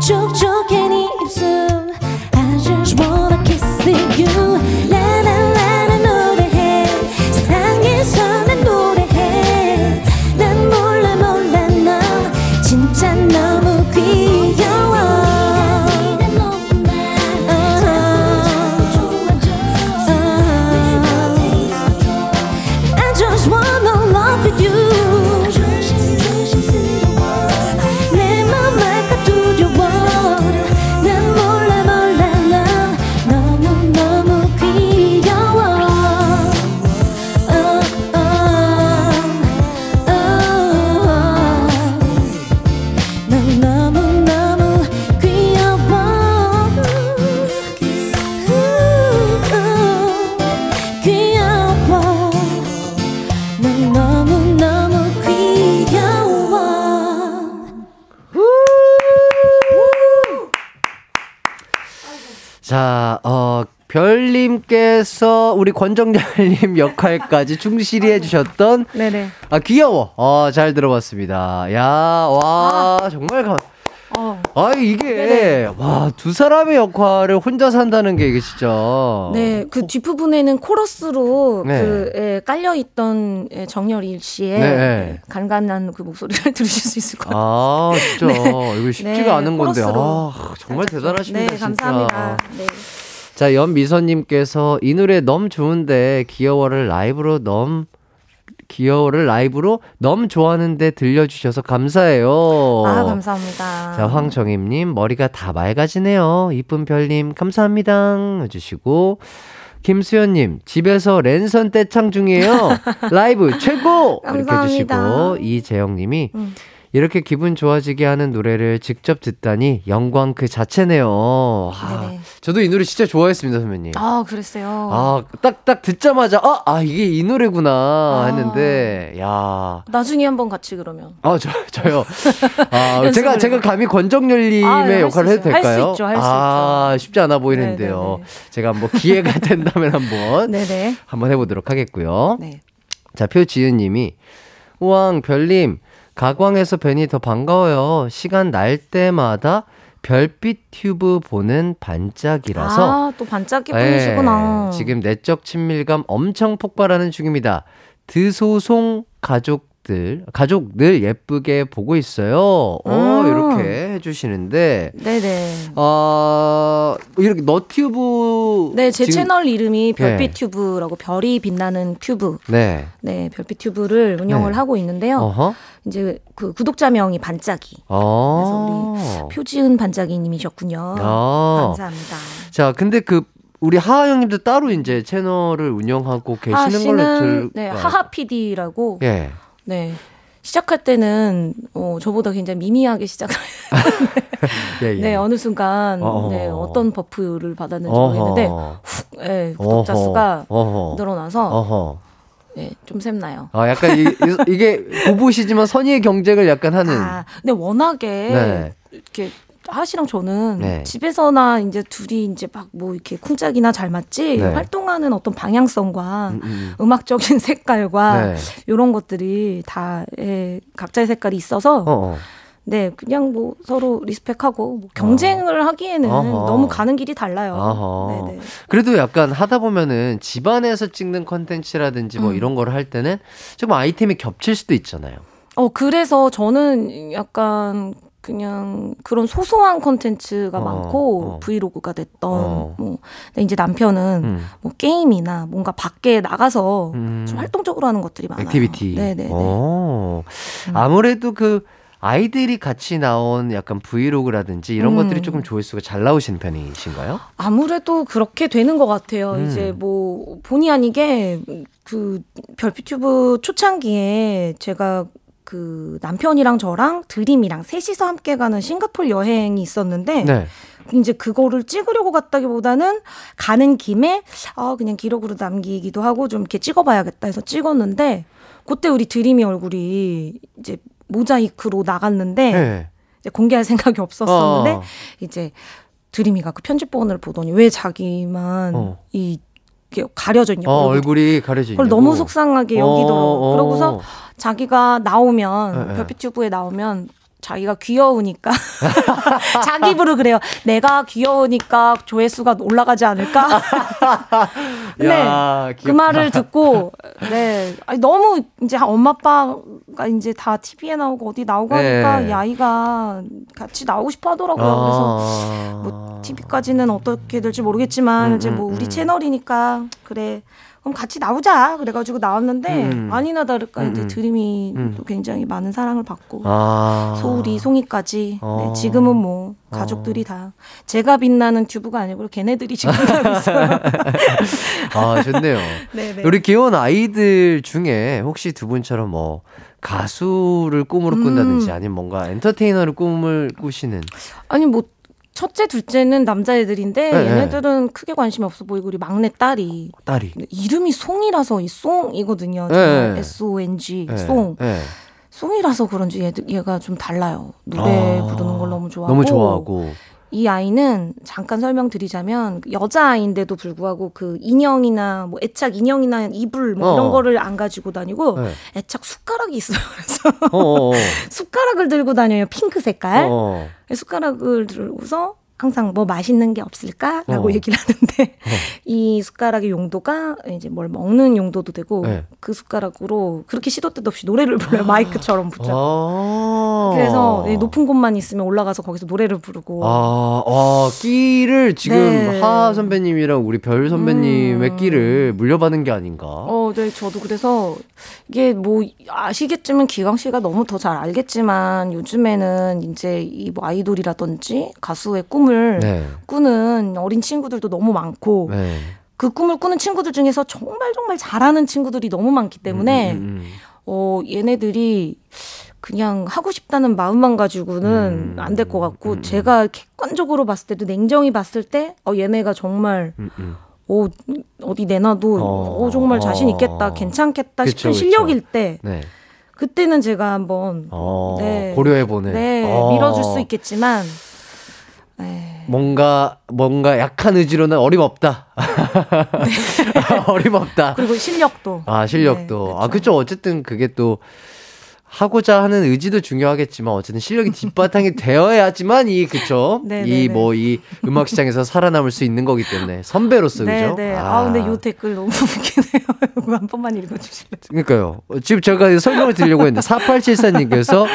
촉촉해 니 입술 I just wanna kiss you. 라라라라 노래해. 사랑해서 난 노래해. 난 몰라 몰라 너 진짜 너무 귀여워. 자, 어, 별님께서 우리 권정열님 역할까지 충실히 해주셨던 네네. 아 귀여워. 어, 잘 들어봤습니다. 야, 와 아. 정말 가. 어. 아 이게 와, 두 사람의 역할을 혼자 산다는 게 이게 진짜. 네, 그 뒷부분에는 코러스로 네. 그 예, 깔려 있던 예, 정열일 씨의 네. 간간한 그 목소리를 들으실 수 있을 것 같아요. 아, 진짜 네. 이거 쉽지가 네, 않은 건데. 아, 정말 대단하십니다. 네, 감사합니다. 진짜. 네. 자, 연미선님께서 이 노래 너무 좋은데 귀여워를 라이브로 너무. 귀여워를 라이브로 너무 좋아하는데 들려주셔서 감사해요. 아, 감사합니다. 자, 황정임님 머리가 다 맑아지네요. 이쁜 별님 감사합니다 해주시고, 김수현님 집에서 랜선 떼창 중이에요. 라이브 최고 이렇게 해주시고, 이재영님이 음. 이렇게 기분 좋아지게 하는 노래를 직접 듣다니 영광 그 자체네요. 아, 저도 이 노래 진짜 좋아했습니다, 선배님. 아, 그랬어요. 아, 딱, 딱 듣자마자, 아, 아, 이게 이 노래구나 아. 했는데, 야. 나중에 한번 같이 그러면. 아, 저, 저요. 아, 제가, 제가 감히 권정열님의 아, 네, 역할을 해도 될까요? 할 수 있죠, 할 수 있죠. 아, 쉽지 않아 보이는데요. 네네네. 제가 한번 기회가 된다면 한번. 네네. 한번 해보도록 하겠고요. 네. 자, 표지은님이, 우왕, 별님. 가광에서 뵈니 더 반가워요. 시간 날 때마다 별빛 튜브 보는 반짝이라서. 아, 또 반짝이 분이시구나. 네, 지금 내적 친밀감 엄청 폭발하는 중입니다. 드소송 가족들, 가족 늘 예쁘게 보고 있어요. 음. 오, 이렇게 해주시는데. 네네. 어, 이렇게 너튜브. 네, 제 지금... 채널 이름이 별빛 네. 튜브라고 별이 빛나는 튜브. 네. 네, 별빛 튜브를 운영을 네. 하고 있는데요. 어허. 이제 그 구독자명이 반짝이. 아~ 그래서 우리 표지은 반짝이님이셨군요. 아~ 감사합니다. 자, 근데 그 우리 하하 형님도 따로 이제 채널을 운영하고 계시는 아, 씨는, 걸로 들. 네, 하하 피디라고. 예. 네. 시작할 때는 어, 저보다 굉장히 미미하게 시작을 예, 예. 네, 어느 순간 어허. 네, 어떤 버프를 받았는지 어허. 모르겠는데 훅, 네, 구독자 어허. 수가 어허. 늘어나서. 어허. 네, 좀 샘나요. 아, 약간 이, 이게 고부시지만 선의의 경쟁을 약간 하는. 아, 근데 워낙에 네. 이렇게 하하 씨랑 저는 네. 집에서나 이제 둘이 이제 막 뭐 이렇게 쿵짝이나 잘 맞지 네. 활동하는 어떤 방향성과 음, 음. 음악적인 색깔과 네. 이런 것들이 다 예, 각자의 색깔이 있어서. 어, 어. 네, 그냥 뭐 서로 리스펙하고 뭐 경쟁을 어. 하기에는 어허. 너무 가는 길이 달라요. 네네. 그래도 약간 하다 보면은 집안에서 찍는 컨텐츠라든지 뭐 음. 이런 걸 할 때는 조금 아이템이 겹칠 수도 있잖아요. 어, 그래서 저는 약간 그냥 그런 소소한 콘텐츠가 어, 많고 어. 브이로그가 됐던 어. 뭐 근데 이제 남편은 음. 뭐 게임이나 뭔가 밖에 나가서 음. 좀 활동적으로 하는 것들이 많아요. 액티비티. 네네네. 음. 아무래도 그 아이들이 같이 나온 약간 브이로그라든지 이런 음. 것들이 조금 조회수가 잘 나오시는 편이신가요? 아무래도 그렇게 되는 것 같아요. 음. 이제 뭐 본의 아니게 그 별빛튜브 초창기에 제가 그 남편이랑 저랑 드림이랑 셋이서 함께 가는 싱가포르 여행이 있었는데 네. 이제 그거를 찍으려고 갔다기보다는 가는 김에 아 그냥 기록으로 남기기도 하고 좀 이렇게 찍어봐야겠다 해서 찍었는데 그때 우리 드림이 얼굴이 이제 모자이크로 나갔는데 네. 이제 공개할 생각이 없었었는데 어. 이제 드림이가 그 편집본을 보더니 왜 자기만 어. 이 이렇게 가려져 있냐고. 어, 얼굴이 가려져 있냐고. 그걸 너무 속상하게 여기더라고. 어, 어. 그러고서 자기가 나오면 네, 별빛 튜브에 나오면 자기가 귀여우니까 자기 입으로 그래요. 내가 귀여우니까 조회수가 올라가지 않을까. 근데 야, 그 말을 듣고 네, 아니, 너무 이제 엄마 아빠가 이제 다 티비에 나오고 어디 나오고 하니까 네, 이 아이가 같이 나오고 싶어 하더라고요. 어... 그래서 뭐 티비까지는 어떻게 될지 모르겠지만 음, 이제 뭐 우리 음. 채널이니까 그래 그럼 같이 나오자. 그래가지고 나왔는데 음. 아니나 다를까 이제 드림이 음. 또 굉장히 많은 사랑을 받고 아. 소울이 송이까지 어. 네, 지금은 뭐 가족들이 다 제가 빛나는 튜브가 아니고 걔네들이 지금 하고 있어요. 아 좋네요. 네네. 우리 귀여운 아이들 중에 혹시 두 분처럼 뭐 가수를 꿈으로 꾼다든지 음. 아니면 뭔가 엔터테이너를 꿈을 꾸시는? 아니 뭐 첫째, 둘째는 남자애들인데 네, 얘네들은 네. 크게 관심이 없어 보이고 우리 막내 딸이 딸이 이름이 송이라서 이 송이거든요. 네. 에스 오 엔 지 네. 송 네. 송이라서 그런지 얘, 얘가 좀 달라요. 노래 아, 부르는 걸 너무 좋아하고 너무 좋아하고 이 아이는 잠깐 설명드리자면 여자아이인데도 불구하고 그 인형이나 뭐 애착 인형이나 이불 뭐 어. 이런 거를 안 가지고 다니고 네. 애착 숟가락이 있어요. 그래서 어, 어. 숟가락을 들고 다녀요. 핑크 색깔. 어. 숟가락을 들고서 항상 뭐 맛있는 게 없을까라고 어. 얘기를 하는데 어. 이 숟가락의 용도가 이제 뭘 먹는 용도도 되고 네. 그 숟가락으로 그렇게 시도 때도 없이 노래를 불러요. 마이크처럼 붙여. 아~ 그래서 높은 곳만 있으면 올라가서 거기서 노래를 부르고. 아, 아 끼를 지금 네. 하하 선배님이랑 우리 별 선배님의 음. 끼를 물려받은 게 아닌가. 어, 네, 저도 그래서 이게 뭐 아시겠지만 기광 씨가 너무 더 잘 알겠지만 요즘에는 이제 이 뭐 아이돌이라든지 가수의 꿈을 네. 꾸는 어린 친구들도 너무 많고 네. 그 꿈을 꾸는 친구들 중에서 정말 정말 잘하는 친구들이 너무 많기 때문에 음, 음. 어, 얘네들이 그냥 하고 싶다는 마음만 가지고는 음, 안 될 것 같고 음, 음. 제가 객관적으로 봤을 때도 냉정히 봤을 때 어, 얘네가 정말 음, 음. 어, 어디 내놔도 어, 어, 정말 자신 있겠다 어, 괜찮겠다 그쵸, 싶은 실력일 그쵸. 때 네. 그때는 제가 한번 어, 네, 고려해보네 네, 어. 밀어줄 수 있겠지만 에이. 뭔가 뭔가 약한 의지로는 어림없다. 네. 어림없다. 그리고 실력도. 아 실력도. 네, 아 그렇죠. 어쨌든 그게 또 하고자 하는 의지도 중요하겠지만 어쨌든 실력이 뒷바탕이 되어야지만 이 그렇죠. 네, 이 뭐 이 음악 시장에서 살아남을 수 있는 거기 때문에 선배로서 그렇죠. 네, 네. 아. 아 근데 요 댓글 너무 웃기네요. 이거 한 번만 읽어주실래요? 그러니까요. 지금 제가 설명을 드리려고 했는데 사팔칠사님께서.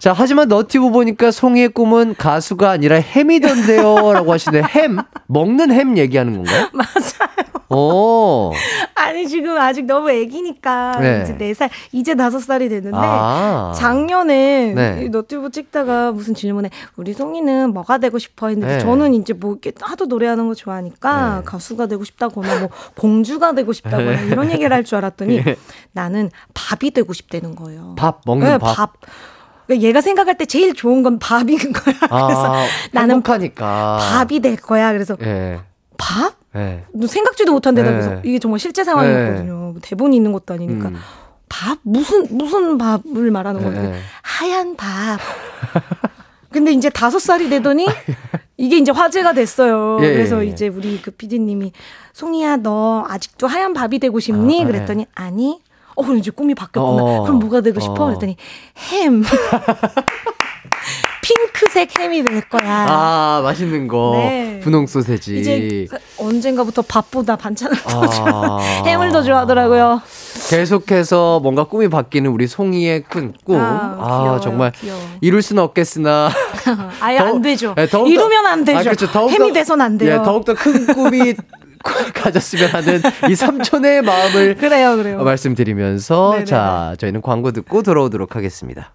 자, 하지만 너튜브 보니까 송이의 꿈은 가수가 아니라 햄이던데요 라고 하시는데 햄? 먹는 햄 얘기하는 건가요? 맞아요. 오. 아니 지금 아직 너무 애기니까 네. 이제 네 살 이제 다섯 살이 됐는데 아. 작년에 네. 너튜브 찍다가 무슨 질문에 우리 송이는 뭐가 되고 싶어 했는데 네. 저는 이제 뭐 하도 노래하는 거 좋아하니까 네. 가수가 되고 싶다거나 뭐 공주가 되고 싶다거나 네. 이런 얘기를 할 줄 알았더니 네. 나는 밥이 되고 싶다는 거예요. 밥? 먹는 네, 밥? 밥. 얘가 생각할 때 제일 좋은 건 밥인 거야. 그래서 아, 나는 행복하니까. 밥이 될 거야. 그래서 예. 밥? 예. 생각지도 못한 대답에서 예. 이게 정말 실제 상황이었거든요. 예. 대본이 있는 것도 아니니까. 음. 밥? 무슨 무슨 밥을 말하는 예. 건데 하얀 밥. 근데 이제 다섯 살이 되더니 이게 이제 화제가 됐어요. 예, 그래서 예, 예. 이제 우리 그 피디님이 송이야 너 아직도 하얀 밥이 되고 싶니? 아, 그랬더니 예. 아니. 어, 그럼 이제 꿈이 바뀌었구나. 어, 그럼 뭐가 되고 싶어? 어. 그랬더니 햄. 핑크색 햄이 될 거야. 아, 맛있는 거. 네. 분홍 소세지. 이제 언젠가부터 밥보다 반찬을 아. 더 좋아. 햄을 더 좋아하더라고요. 계속해서 뭔가 꿈이 바뀌는 우리 송이의 큰 꿈. 아, 아 귀여워요, 정말 귀여워. 이룰 수는 없겠으나 아예 더, 안 되죠. 네, 이루면 안 되죠. 아, 그렇죠. 햄이 돼선 안 돼요. 네, 더욱더 큰 꿈이 가졌으면 하는 이 삼촌의 마음을 그래요, 그래요. 말씀드리면서 네네네. 자 저희는 광고 듣고 돌아오도록 하겠습니다.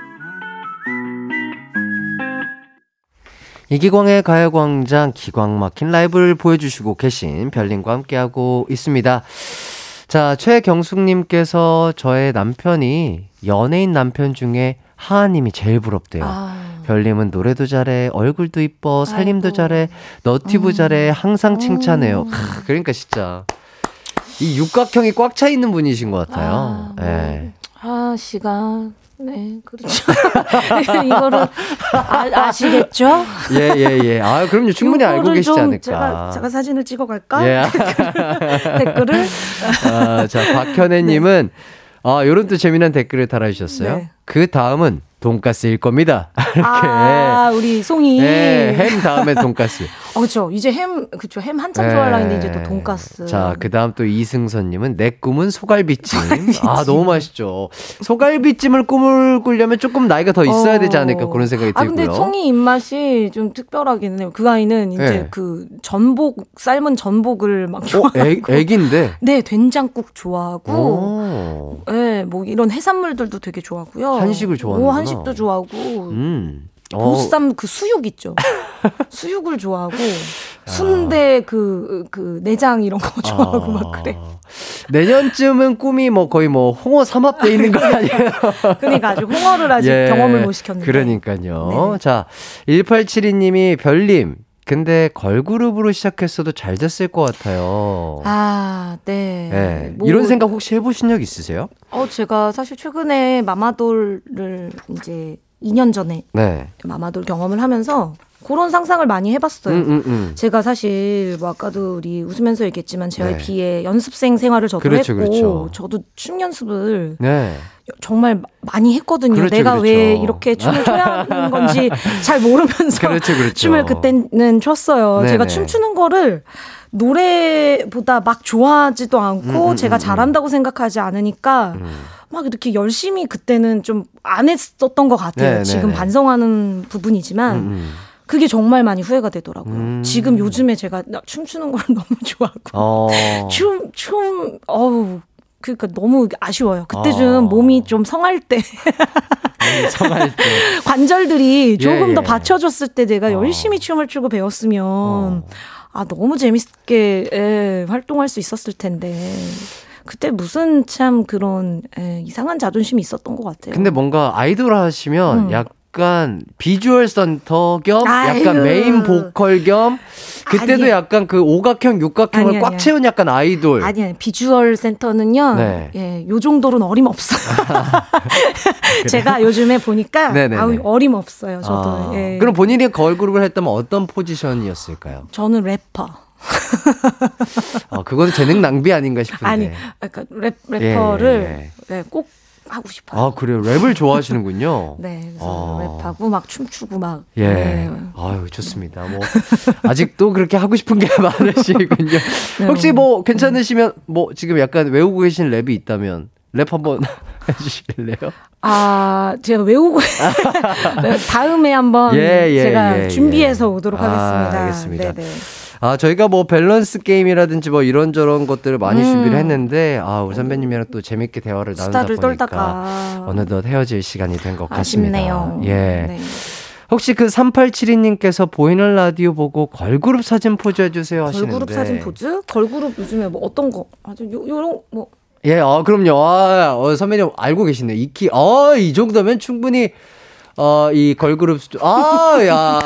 이기광의 가요광장 기광 막힌 라이브를 보여주시고 계신 별님과 함께하고 있습니다. 자, 최경숙님께서 저의 남편이 연예인 남편 중에 하하님이 제일 부럽대요. 아... 별님은 노래도 잘해, 얼굴도 이뻐, 살림도 아이고. 잘해, 너티브 음... 잘해, 항상 칭찬해요. 음... 크, 그러니까 진짜 이 육각형이 꽉 차 있는 분이신 것 같아요. 아, 네. 하하 씨가 네 그렇죠. 이거를 아, 아시겠죠? 예 예 예. 아 그럼요, 충분히 알고 계시지 않을까. 제가, 제가 사진을 찍어갈까? 예. 댓글을. 아, 자 박현애님은 네. 아 이런 또 재미난 댓글을 달아주셨어요. 네. 그 다음은 돈가스일 겁니다. 이렇게. 아 우리 송이. 네, 햄 다음에 돈가스. 어, 그렇죠. 이제 햄 그렇죠. 햄 한참 네. 좋아하려 했는데 이제 또 돈가스. 자, 그다음 또 이승선님은 내 꿈은 소갈비찜. 소갈비찜. 아 너무 맛있죠. 소갈비찜을 꿈을 꾸려면 조금 나이가 더 있어야 어... 되지 않을까 그런 생각이 들고요. 아 근데 송이 입맛이 좀 특별하긴 해요. 그 아이는 이제 네. 그 전복 삶은 전복을 막 좋아하고. 애, 애기인데. 네 된장국 좋아하고. 예, 네, 뭐 이런 해산물들도 되게 좋아하고요. 한식을 좋아하는. 오, 한식도 좋아하고. 음. 보쌈 그 수육 있죠. 수육을 좋아하고 순대 그그 그 내장 이런 거 좋아하고 아. 막 그래. 내년쯤은 꿈이 뭐 거의 뭐 홍어 삼합돼 있는 거 아니에요? 그러니까 아직 홍어를 아직 예. 경험을 못 시켰는데. 그러니까요. 네. 자, 일팔칠이 님이 별님. 근데 걸그룹으로 시작했어도 잘 됐을 것 같아요. 아, 네. 네. 뭐, 이런 생각 혹시 해보신 적 있으세요? 어, 제가 사실 최근에 마마돌을 이제 이 년 전에 네. 마마돌 경험을 하면서 그런 상상을 많이 해봤어요. 음, 음, 음. 제가 사실 뭐 아까도 우리 웃으면서 얘기했지만 제이와이피의 네. 연습생 생활을 저도 그렇죠, 했고 그렇죠. 저도 춤 연습을 네. 정말 많이 했거든요. 그렇죠, 내가 그렇죠. 왜 이렇게 춤을 춰야 하는 건지 잘 모르면서 그렇죠, 그렇죠. 춤을 그때는 췄어요. 네네. 제가 춤추는 거를 노래보다 막 좋아하지도 않고 음, 음, 제가 잘한다고 음. 생각하지 않으니까 음. 막 이렇게 열심히 그때는 좀 안 했었던 것 같아요. 네네네. 지금 반성하는 부분이지만 음. 그게 정말 많이 후회가 되더라고요. 음. 지금 요즘에 제가 춤추는 걸 너무 좋아하고 어. 춤, 춤, 어우 그러니까 너무 아쉬워요. 그때 좀 어. 몸이 좀 성할 때, 몸이 성할 때. 관절들이 조금 예, 예. 더 받쳐줬을 때 내가 어. 열심히 춤을 추고 배웠으면 어. 아 너무 재밌게 예, 활동할 수 있었을 텐데 그때 무슨 참 그런 예, 이상한 자존심이 있었던 것 같아요. 근데 뭔가 아이돌 하시면 음. 약 약간 비주얼 센터 겸 아유. 약간 메인 보컬 겸 그때도 아니에요. 약간 그 오각형 육각형을 아니에요, 꽉 아니에요. 채운 약간 아이돌 아니 아니 비주얼 센터는요 네. 예, 요 정도로는 어림없어요. 제가 요즘에 보니까 아우, 어림없어요 저도. 아. 예. 그럼 본인이 걸그룹을 했다면 어떤 포지션이었을까요? 저는 래퍼. 어, 그건 재능 낭비 아닌가 싶은데 아니 그러니까 랩, 래퍼를 예, 예. 예, 꼭 하고 싶어요. 아 그래요? 랩을 좋아하시는군요. 네, 그래서 아. 랩하고 막 춤추고 막. 예, 네. 아유 좋습니다. 뭐 아직도 그렇게 하고 싶은 게 많으시군요. 네, 혹시 뭐 괜찮으시면 뭐 지금 약간 외우고 계신 랩이 있다면 랩 한번 해주실래요? 아 제가 외우고 다음에 한번 예, 예, 제가 예, 준비해서 예. 오도록 하겠습니다. 아, 알겠습니다. 네네. 아, 저희가 뭐 밸런스 게임이라든지 뭐 이런저런 것들을 많이 음. 준비를 했는데, 아, 우리 선배님이랑 또 재밌게 대화를 나누다 보니까 떨다가. 어느덧 헤어질 시간이 된 것 같습니다. 아쉽네요. 예. 네. 혹시 그 삼팔칠이 님께서 보이는 라디오 보고 걸그룹 사진 포즈해주세요 하시는데. 걸그룹 사진 포즈? 걸그룹 요즘에 뭐 어떤 거? 아주 요, 요런, 뭐. 예, 어, 그럼요. 아, 어, 선배님 알고 계시네. 이키, 어, 이 정도면 충분히, 어, 이 걸그룹 수준. 아, 야.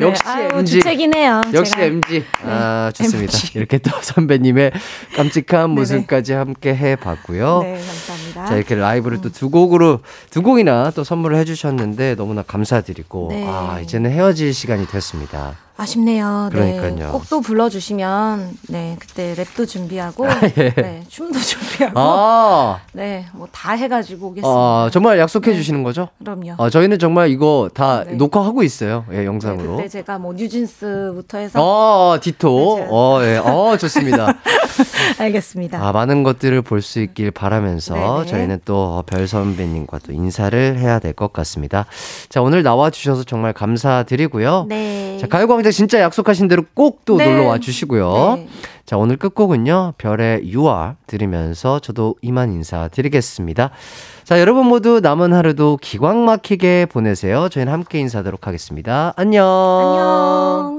역시 네, 아유, 엠지. 주책이네요. 역시 제가. 엠지. 아, 네. 좋습니다. 엠지. 이렇게 또 선배님의 깜찍한 모습까지 함께 해봤고요. 네, 감사합니다. 자, 이렇게 라이브를 또 두 곡으로, 두 곡이나 또 선물을 해주셨는데 너무나 감사드리고. 네. 아, 이제는 헤어질 시간이 됐습니다. 아쉽네요. 그러니까요. 네, 꼭 또 불러주시면 네 그때 랩도 준비하고 아, 예. 네, 춤도 준비하고 아~ 네, 뭐 다 해가지고 오겠습니다. 아, 정말 약속해 네. 주시는 거죠? 그럼요. 아, 저희는 정말 이거 다 네. 녹화하고 있어요. 예, 영상으로. 네, 그때 제가 뭐 뉴진스부터 해서 어, 아, 디토. 네, 어, 예. 어, 좋습니다. 알겠습니다. 아, 많은 것들을 볼 수 있길 바라면서 네네. 저희는 또 별 선배님과 또 인사를 해야 될 것 같습니다. 자, 오늘 나와주셔서 정말 감사드리고요. 네. 자, 가요광장 진짜 약속하신 대로 꼭 또 네. 놀러와 주시고요. 네. 자, 오늘 끝곡은요 별의 You Are 들으면서 저도 이만 인사드리겠습니다. 자, 여러분 모두 남은 하루도 기광 막히게 보내세요. 저희는 함께 인사하도록 하겠습니다. 안녕. 안녕.